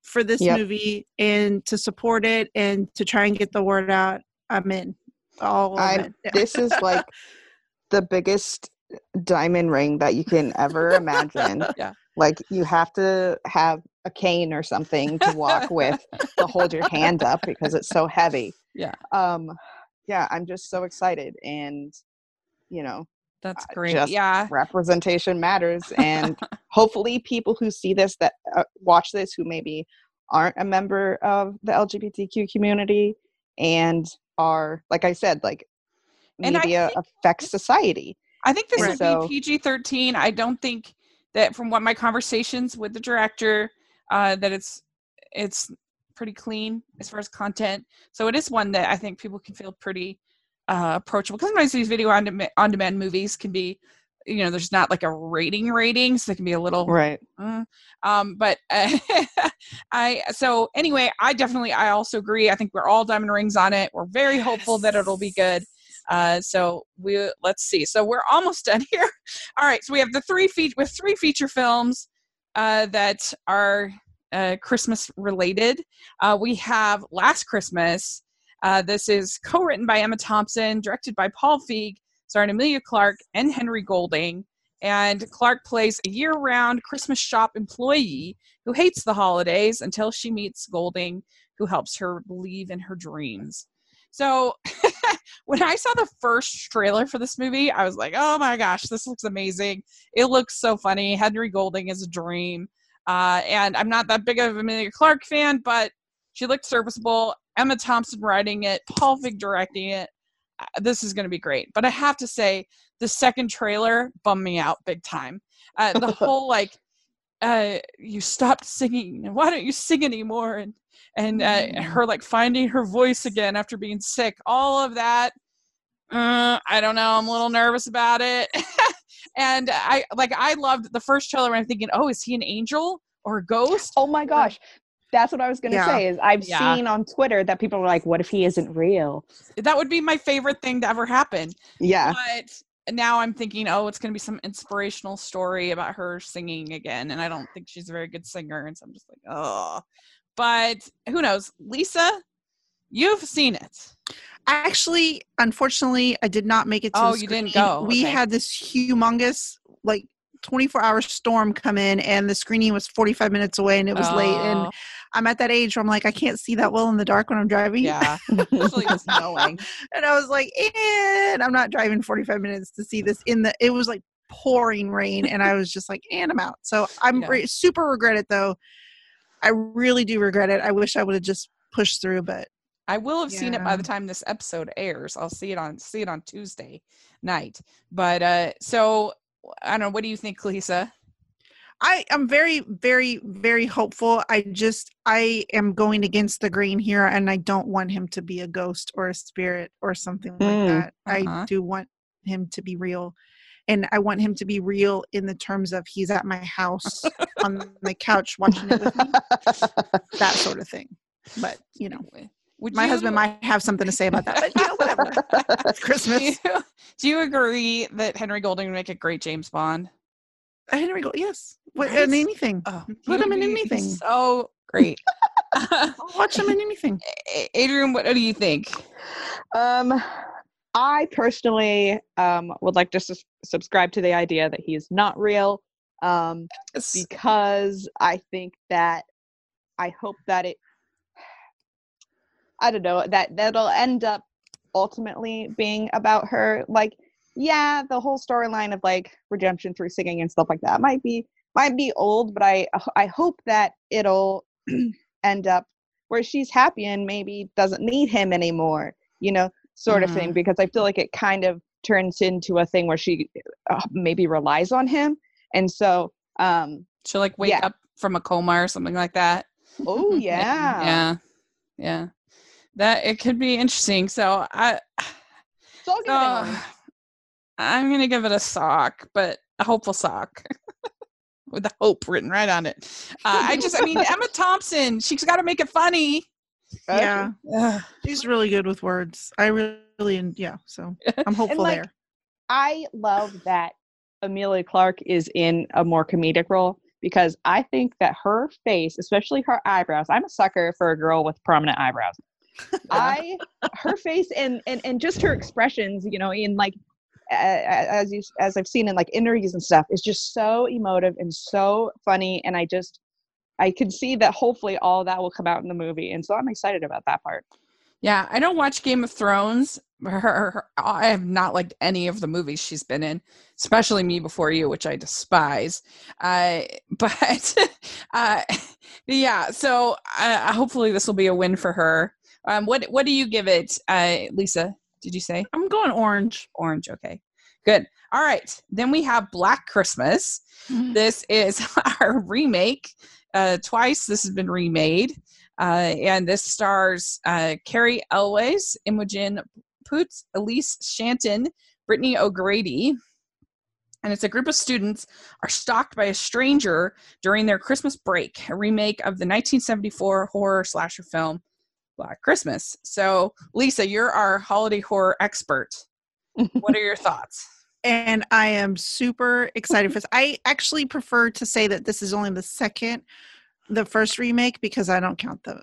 for this yep. movie and to support it and to try and get the word out. I'm in. All I'm, in. This is like the biggest diamond ring that you can ever imagine. Yeah. Like you have to have a cane or something to walk with to hold your hand up because it's so heavy. Yeah. Um, yeah, I'm just so excited. And, you know, that's great. Uh, yeah. Representation matters. And hopefully people who see this, that uh, watch this, who maybe aren't a member of the L G B T Q community and are, like I said, like media think, affects society. I think this and would so, be P G thirteen. I don't think that from what my conversations with the director, uh, that it's, it's pretty clean as far as content. So it is one that I think people can feel pretty Uh, approachable, because sometimes these video on demand, on demand movies can be, you know, there's not like a rating rating, so they can be a little right. Uh, um, but uh, I so anyway, I definitely I also agree. I think we're all diamond rings on it. We're very hopeful that it'll be good. Uh, so we let's see. So we're almost done here. All right. So we have the three feature with three feature films uh, that are uh, Christmas related. Uh, we have Last Christmas. Uh, this is co-written by Emma Thompson, directed by Paul Feig, starring Emilia Clarke and Henry Golding. And Clarke plays a year-round Christmas shop employee who hates the holidays until she meets Golding, who helps her believe in her dreams. So when I saw the first trailer for this movie, I was like, oh my gosh, this looks amazing. It looks so funny. Henry Golding is a dream. Uh, and I'm not that big of an Emilia Clarke fan, but she looked serviceable. Emma Thompson writing it, Paul Feig directing it. This is going to be great. But I have to say, the second trailer bummed me out big time. Uh, the whole, like, uh, you stopped singing. Why don't you sing anymore? And and uh, her, like, finding her voice again after being sick. All of that, uh, I don't know. I'm a little nervous about it. And, I like, I loved the first trailer. I'm thinking, oh, is he an angel or a ghost? Oh, my gosh. That's what I was going to yeah. say is I've yeah. seen on Twitter that people are like, what if he isn't real? That would be my favorite thing to ever happen. Yeah. But now I'm thinking, oh, it's going to be some inspirational story about her singing again. And I don't think she's a very good singer. And so I'm just like, oh, but who knows? Lisa, you've seen it. Actually, unfortunately, I did not make it to oh, the screen. You didn't go. We okay. had this humongous, like, twenty-four hour storm come in and the screening was forty-five minutes away and it was oh. late, and I'm at that age where I'm like, I can't see that well in the dark when I'm driving. Yeah. Especially just knowing. And I was like, and I'm not driving forty-five minutes to see this in the, it was like pouring rain and I was just like, and I'm out. So I'm yeah. re- super regret it though. I really do regret it. I wish I would have just pushed through, but I will have yeah. seen it by the time this episode airs. I'll see it on, see it on Tuesday night. But uh, so I don't know. What do you think, Lisa? I am very, very, very hopeful. I just, I am going against the grain here, and I don't want him to be a ghost or a spirit or something mm. like that. Uh-huh. I do want him to be real. And I want him to be real in the terms of he's at my house on my couch watching it with me. That sort of thing. But, you know. Would my you, husband might have something to say about that, but you know, whatever. It's Christmas. Do you, do you agree that Henry Golding would make a great James Bond? Uh, Henry Golding, yes. What, in anything. Oh, Put him in anything. So great. I'll watch him in anything. Adrian, what do you think? Um, I personally um, would like to su- subscribe to the idea that he is not real um, yes. because I think that I hope that it I don't know, that that'll end up ultimately being about her. Like, yeah, the whole storyline of like redemption through singing and stuff like that might be might be old, but I I hope that it'll end up where she's happy and maybe doesn't need him anymore, you know, sort mm-hmm. of thing, because I feel like it kind of turns into a thing where she uh, maybe relies on him. And so um, she'll like wake yeah. up from a coma or something like that. Oh yeah. Yeah. Yeah. That it could be interesting. So I it's all good uh, I'm gonna give it a sock, but a hopeful sock. With the hope written right on it. Uh, I just, I mean, Emma Thompson, she's got to make it funny. Yeah. Ugh. She's really good with words. I really, yeah. So I'm hopeful like, there. I love that Emilia Clarke is in a more comedic role because I think that her face, especially her eyebrows, I'm a sucker for a girl with prominent eyebrows. I, her face and, and, and just her expressions, you know, in like, as you as I've seen in like interviews and stuff, is just so emotive and so funny, and I just I can see that hopefully all that will come out in the movie, and so I'm excited about that part. Yeah, I don't watch Game of Thrones. Her, her, her, I have not liked any of the movies she's been in, especially Me Before You, which I despise. Uh, but uh, yeah, so uh, hopefully this will be a win for her. Um, what what do you give it, uh, Lisa? Did you say? I'm going orange. Orange, okay. Good. All right. Then we have Black Christmas. Mm-hmm. This is our remake. Uh, twice this has been remade. Uh, and this stars uh, Carrie Elwes, Imogen Poots, Elise Shanton, Brittany O'Grady. And it's a group of students are stalked by a stranger during their Christmas break, a remake of the nineteen seventy-four horror slasher film Black Christmas. So, Lisa, you're our holiday horror expert. What are your thoughts? And I am super excited for this. I actually prefer to say that this is only the second, the first remake, because I don't count the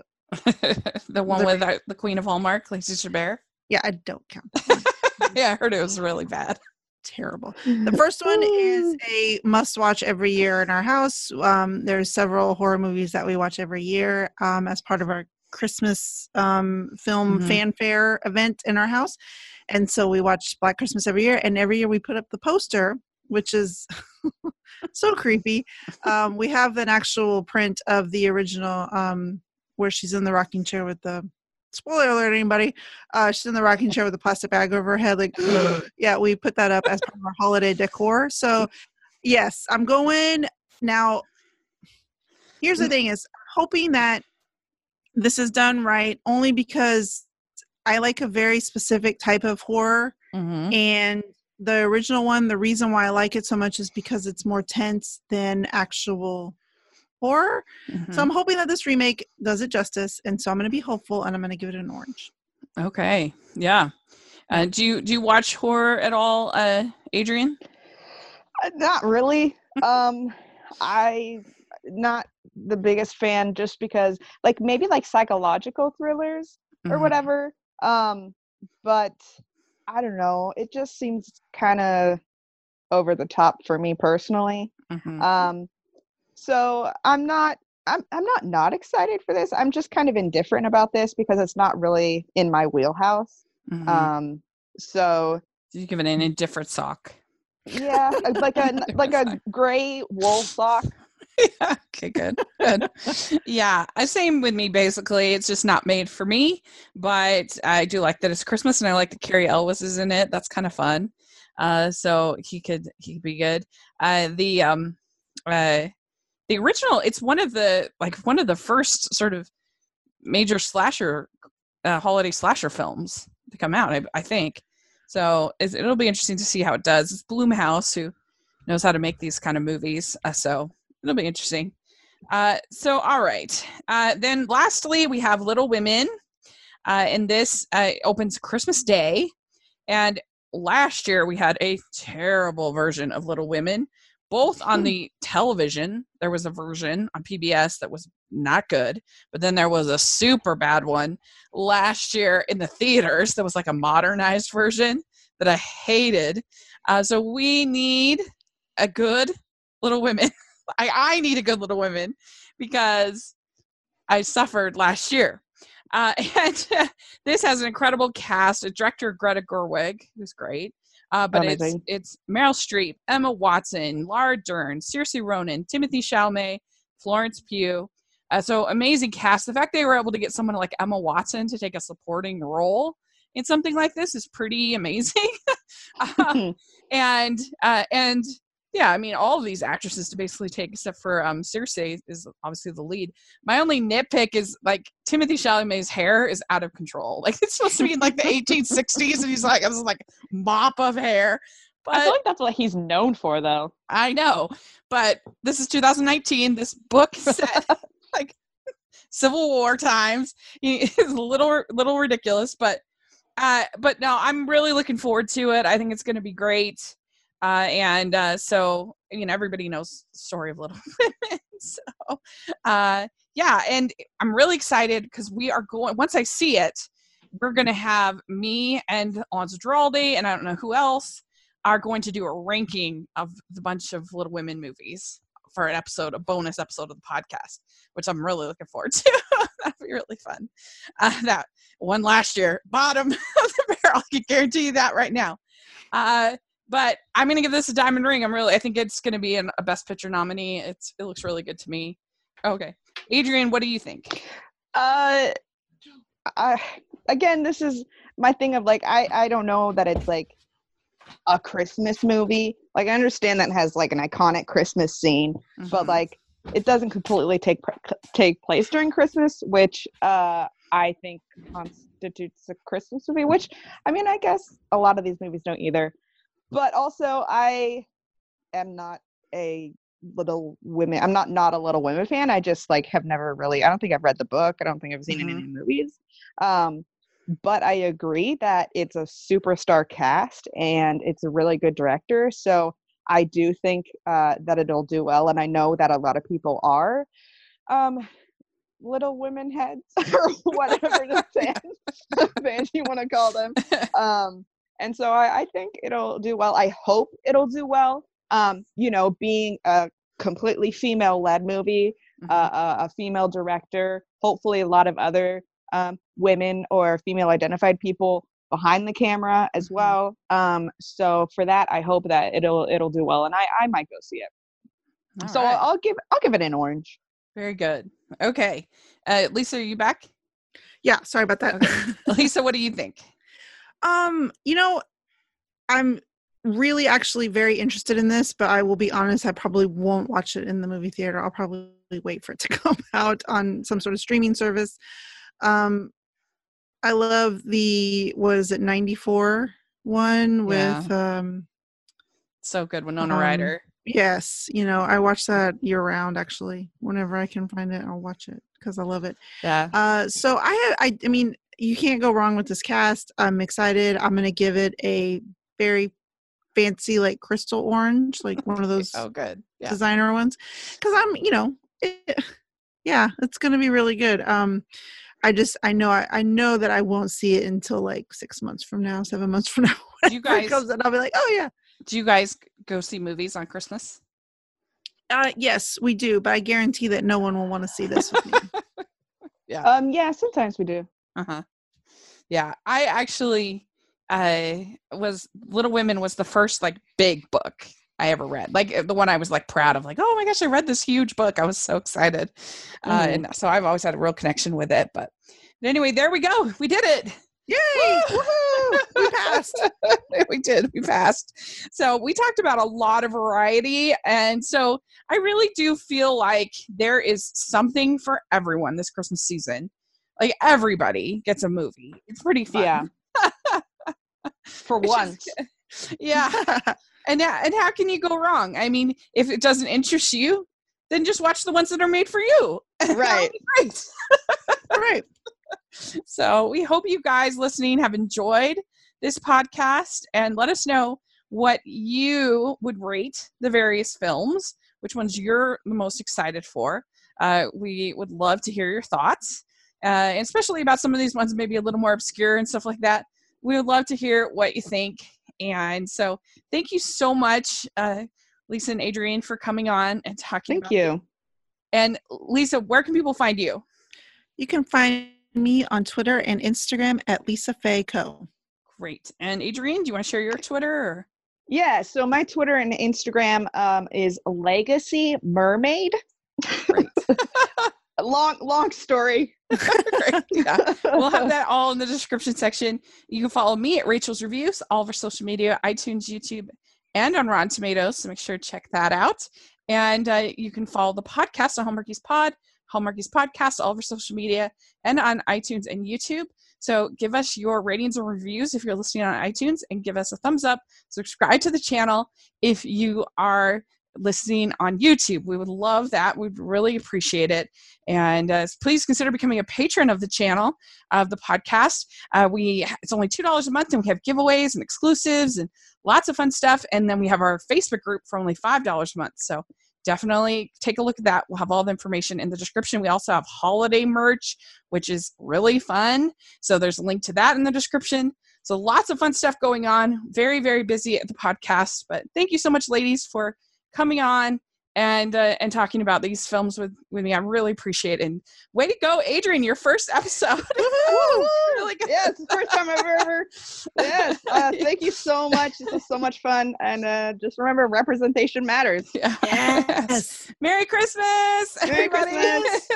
the one the, with the, the Queen of Hallmark, Lacey Chabert. Yeah, I don't count that one. Yeah, I heard it was really bad. Terrible. The first one is a must-watch every year in our house. Um, there's several horror movies that we watch every year um, as part of our Christmas um film mm-hmm. fanfare event in our house, and so we watch Black Christmas every year, and every year we put up the poster, which is so creepy. Um we have an actual print of the original um where she's in the rocking chair with the spoiler alert anybody uh she's in the rocking chair with a plastic bag over her head, like yeah, we put that up as part of our holiday decor. So yes, I'm going. Now here's the thing, is I'm hoping that this is done right, only because I like a very specific type of horror. Mm-hmm. And the original one, the reason why I like it so much is because it's more tense than actual horror. Mm-hmm. So I'm hoping that this remake does it justice. And so I'm going to be hopeful, and I'm going to give it an orange. Okay. Yeah. Uh, do you, do you watch horror at all, uh, Adrian? Uh, not really. um, I... not the biggest fan, just because like maybe like psychological thrillers or mm-hmm. whatever, um but I don't know, it just seems kind of over the top for me personally. Mm-hmm. um so I'm not I'm, I'm not not excited for this. I'm just kind of indifferent about this because it's not really in my wheelhouse. Mm-hmm. um so did you give it an indifferent sock? Yeah, like a like a gray wool sock. Yeah, okay, good, good. Yeah, same with me, basically. It's just not made for me, but I do like that it's Christmas, and I like that Carrie Elwes is in it. That's kind of fun. Uh, so he could he could be good. Uh, the um uh the original, it's one of the like one of the first sort of major slasher uh, holiday slasher films to come out, I, I think. So it's, it'll be interesting to see how it does. It's Blumhouse, who knows how to make these kind of movies. Uh, so. It'll be interesting. Uh, so, all right. Uh, then lastly, we have Little Women. Uh, and this uh, opens Christmas Day. And last year, we had a terrible version of Little Women, both on the television. There was a version on P B S that was not good. But then there was a super bad one last year in the theaters that was like a modernized version that I hated. Uh, so we need a good Little Women. I, I need a good Little Women because I suffered last year. Uh, and uh, this has an incredible cast, a director, Greta Gerwig, who's great. Uh, but it's, it's Meryl Streep, Emma Watson, Laura Dern, Saoirse Ronan, Timothée Chalamet, Florence Pugh. Uh, so amazing cast. The fact they were able to get someone like Emma Watson to take a supporting role in something like this is pretty amazing. uh, and uh, and Yeah, I mean, all of these actresses to basically take, except for um, Cersei is obviously the lead. My only nitpick is, like, Timothy Chalamet's hair is out of control. Like, it's supposed to be in, like, the eighteen sixties, and he's, like, I was like, mop of hair. But I feel like that's what he's known for, though. I know. But this is two thousand nineteen. This book set, like, Civil War times. It's a little, little ridiculous, but, uh, but no, I'm really looking forward to it. I think it's going to be great. Uh, and uh, so, you know, everybody knows the story of Little Women. So, uh, yeah, and I'm really excited because we are going, once I see it, we're going to have me and Anza Giraldi, and I don't know who else, are going to do a ranking of the bunch of Little Women movies for an episode, a bonus episode of the podcast, which I'm really looking forward to. That'd be really fun. Uh, that one last year, bottom of the barrel, I can guarantee you that right now. Uh, But I'm going to give this a diamond ring. I'm really, I think it's going to be an, a Best Picture nominee. It's, it looks really good to me. Okay. Adrienne, what do you think? Uh, I, again, this is my thing of like, I, I don't know that it's like a Christmas movie. Like, I understand that it has like an iconic Christmas scene, mm-hmm. but like, it doesn't completely take, take place during Christmas, which, uh, I think constitutes a Christmas movie, which, I mean, I guess a lot of these movies don't either. But also, I am not a Little Women. I'm not not a Little Women fan. I just, like, have never really, I don't think I've read the book. I don't think I've seen mm-hmm. any of the movies. Um, but I agree that it's a superstar cast, and it's a really good director. So I do think uh, that it'll do well. And I know that a lot of people are um, Little Women heads, or whatever the fans, fans you want to call them. Um And so I, I think it'll do well. I hope it'll do well. Um, you know, being a completely female-led movie, mm-hmm. uh, a, a female director, hopefully a lot of other um, women or female-identified people behind the camera as mm-hmm. well. Um, so for that, I hope that it'll it'll do well, and I, I might go see it. All so right. I'll, I'll give I'll give it an orange. Very good. Okay, uh, Lisa, are you back? Yeah. Sorry about that. Okay. Lisa, what do you think? Um, you know, I'm really actually very interested in this, but I will be honest, I probably won't watch it in the movie theater. I'll probably wait for it to come out on some sort of streaming service. Um, I love the, was it ninety-four one with, yeah. um, so good, Winona um, Ryder. Yes. You know, I watch that year round actually, whenever I can find it, I'll watch it because I love it. Yeah. Uh, so I, I, I mean, you can't go wrong with this cast. I'm excited. I'm going to give it a very fancy, like, crystal orange, like one of those oh, good. Yeah. designer ones. Because I'm, you know, it, yeah, it's going to be really good. Um, I just, I know, I, I know that I won't see it until like six months from now, seven months from now. Do you guys, and I'll be like, oh yeah. Do you guys go see movies on Christmas? Uh, yes, we do. But I guarantee that no one will want to see this with me. yeah. Um, yeah, sometimes we do. Uh-huh. Yeah, I actually I was Little Women was the first like big book I ever read. Like the one I was like proud of, like, oh my gosh, I read this huge book. I was so excited. Mm-hmm. Uh, and so I've always had a real connection with it. But, but anyway, there we go. We did it. Yay! Woohoo! We passed. we did. We passed. So we talked about a lot of variety. And so I really do feel like there is something for everyone this Christmas season. Like, everybody gets a movie. It's pretty fun. Yeah. For once. Yeah. And yeah, and how can you go wrong? I mean, if it doesn't interest you, then just watch the ones that are made for you. Right. Great. Right. So we hope you guys listening have enjoyed this podcast, and let us know what you would rate the various films, which ones you're the most excited for. Uh, we would love to hear your thoughts. Uh, and especially about some of these ones, maybe a little more obscure and stuff like that. We would love to hear what you think. And so thank you so much, uh, Lisa and Adrienne, for coming on and talking. Thank about you. It. And Lisa, where can people find you? You can find me on Twitter and Instagram at Lisa Faye Co. Great. And Adrienne, do you want to share your Twitter? Or? Yeah. So my Twitter and Instagram um, is Legacy Mermaid. Great. Long, long story. Yeah. We'll have that all in the description section. You can follow me at Rachel's Reviews, all of our social media, iTunes, YouTube, and on Rotten Tomatoes, so make sure to check that out. And uh, you can follow the podcast on Hallmarkies Pod, Hallmarkies Podcast, all over social media, and on iTunes and YouTube. So give us your ratings and reviews if you're listening on iTunes, and give us a thumbs up. Subscribe to the channel if you are listening on YouTube. We would love that. We'd really appreciate it. And uh, please consider becoming a patron of the channel, of the podcast. Uh, we It's only two dollars a month, and we have giveaways and exclusives and lots of fun stuff. And then we have our Facebook group for only five dollars a month. So definitely take a look at that. We'll have all the information in the description. We also have holiday merch, which is really fun. So there's a link to that in the description. So lots of fun stuff going on. Very, very busy at the podcast. But thank you so much, ladies, for coming on and uh, and talking about these films with, with me. I really appreciate it. And way to go, Adrian, your first episode. Woo-hoo! Really good. Yeah, it's the first time I've ever. Yes, uh, thank you so much. This was so much fun. And uh, just remember, representation matters. Yes. Yes. Merry Christmas, everybody. Merry Christmas.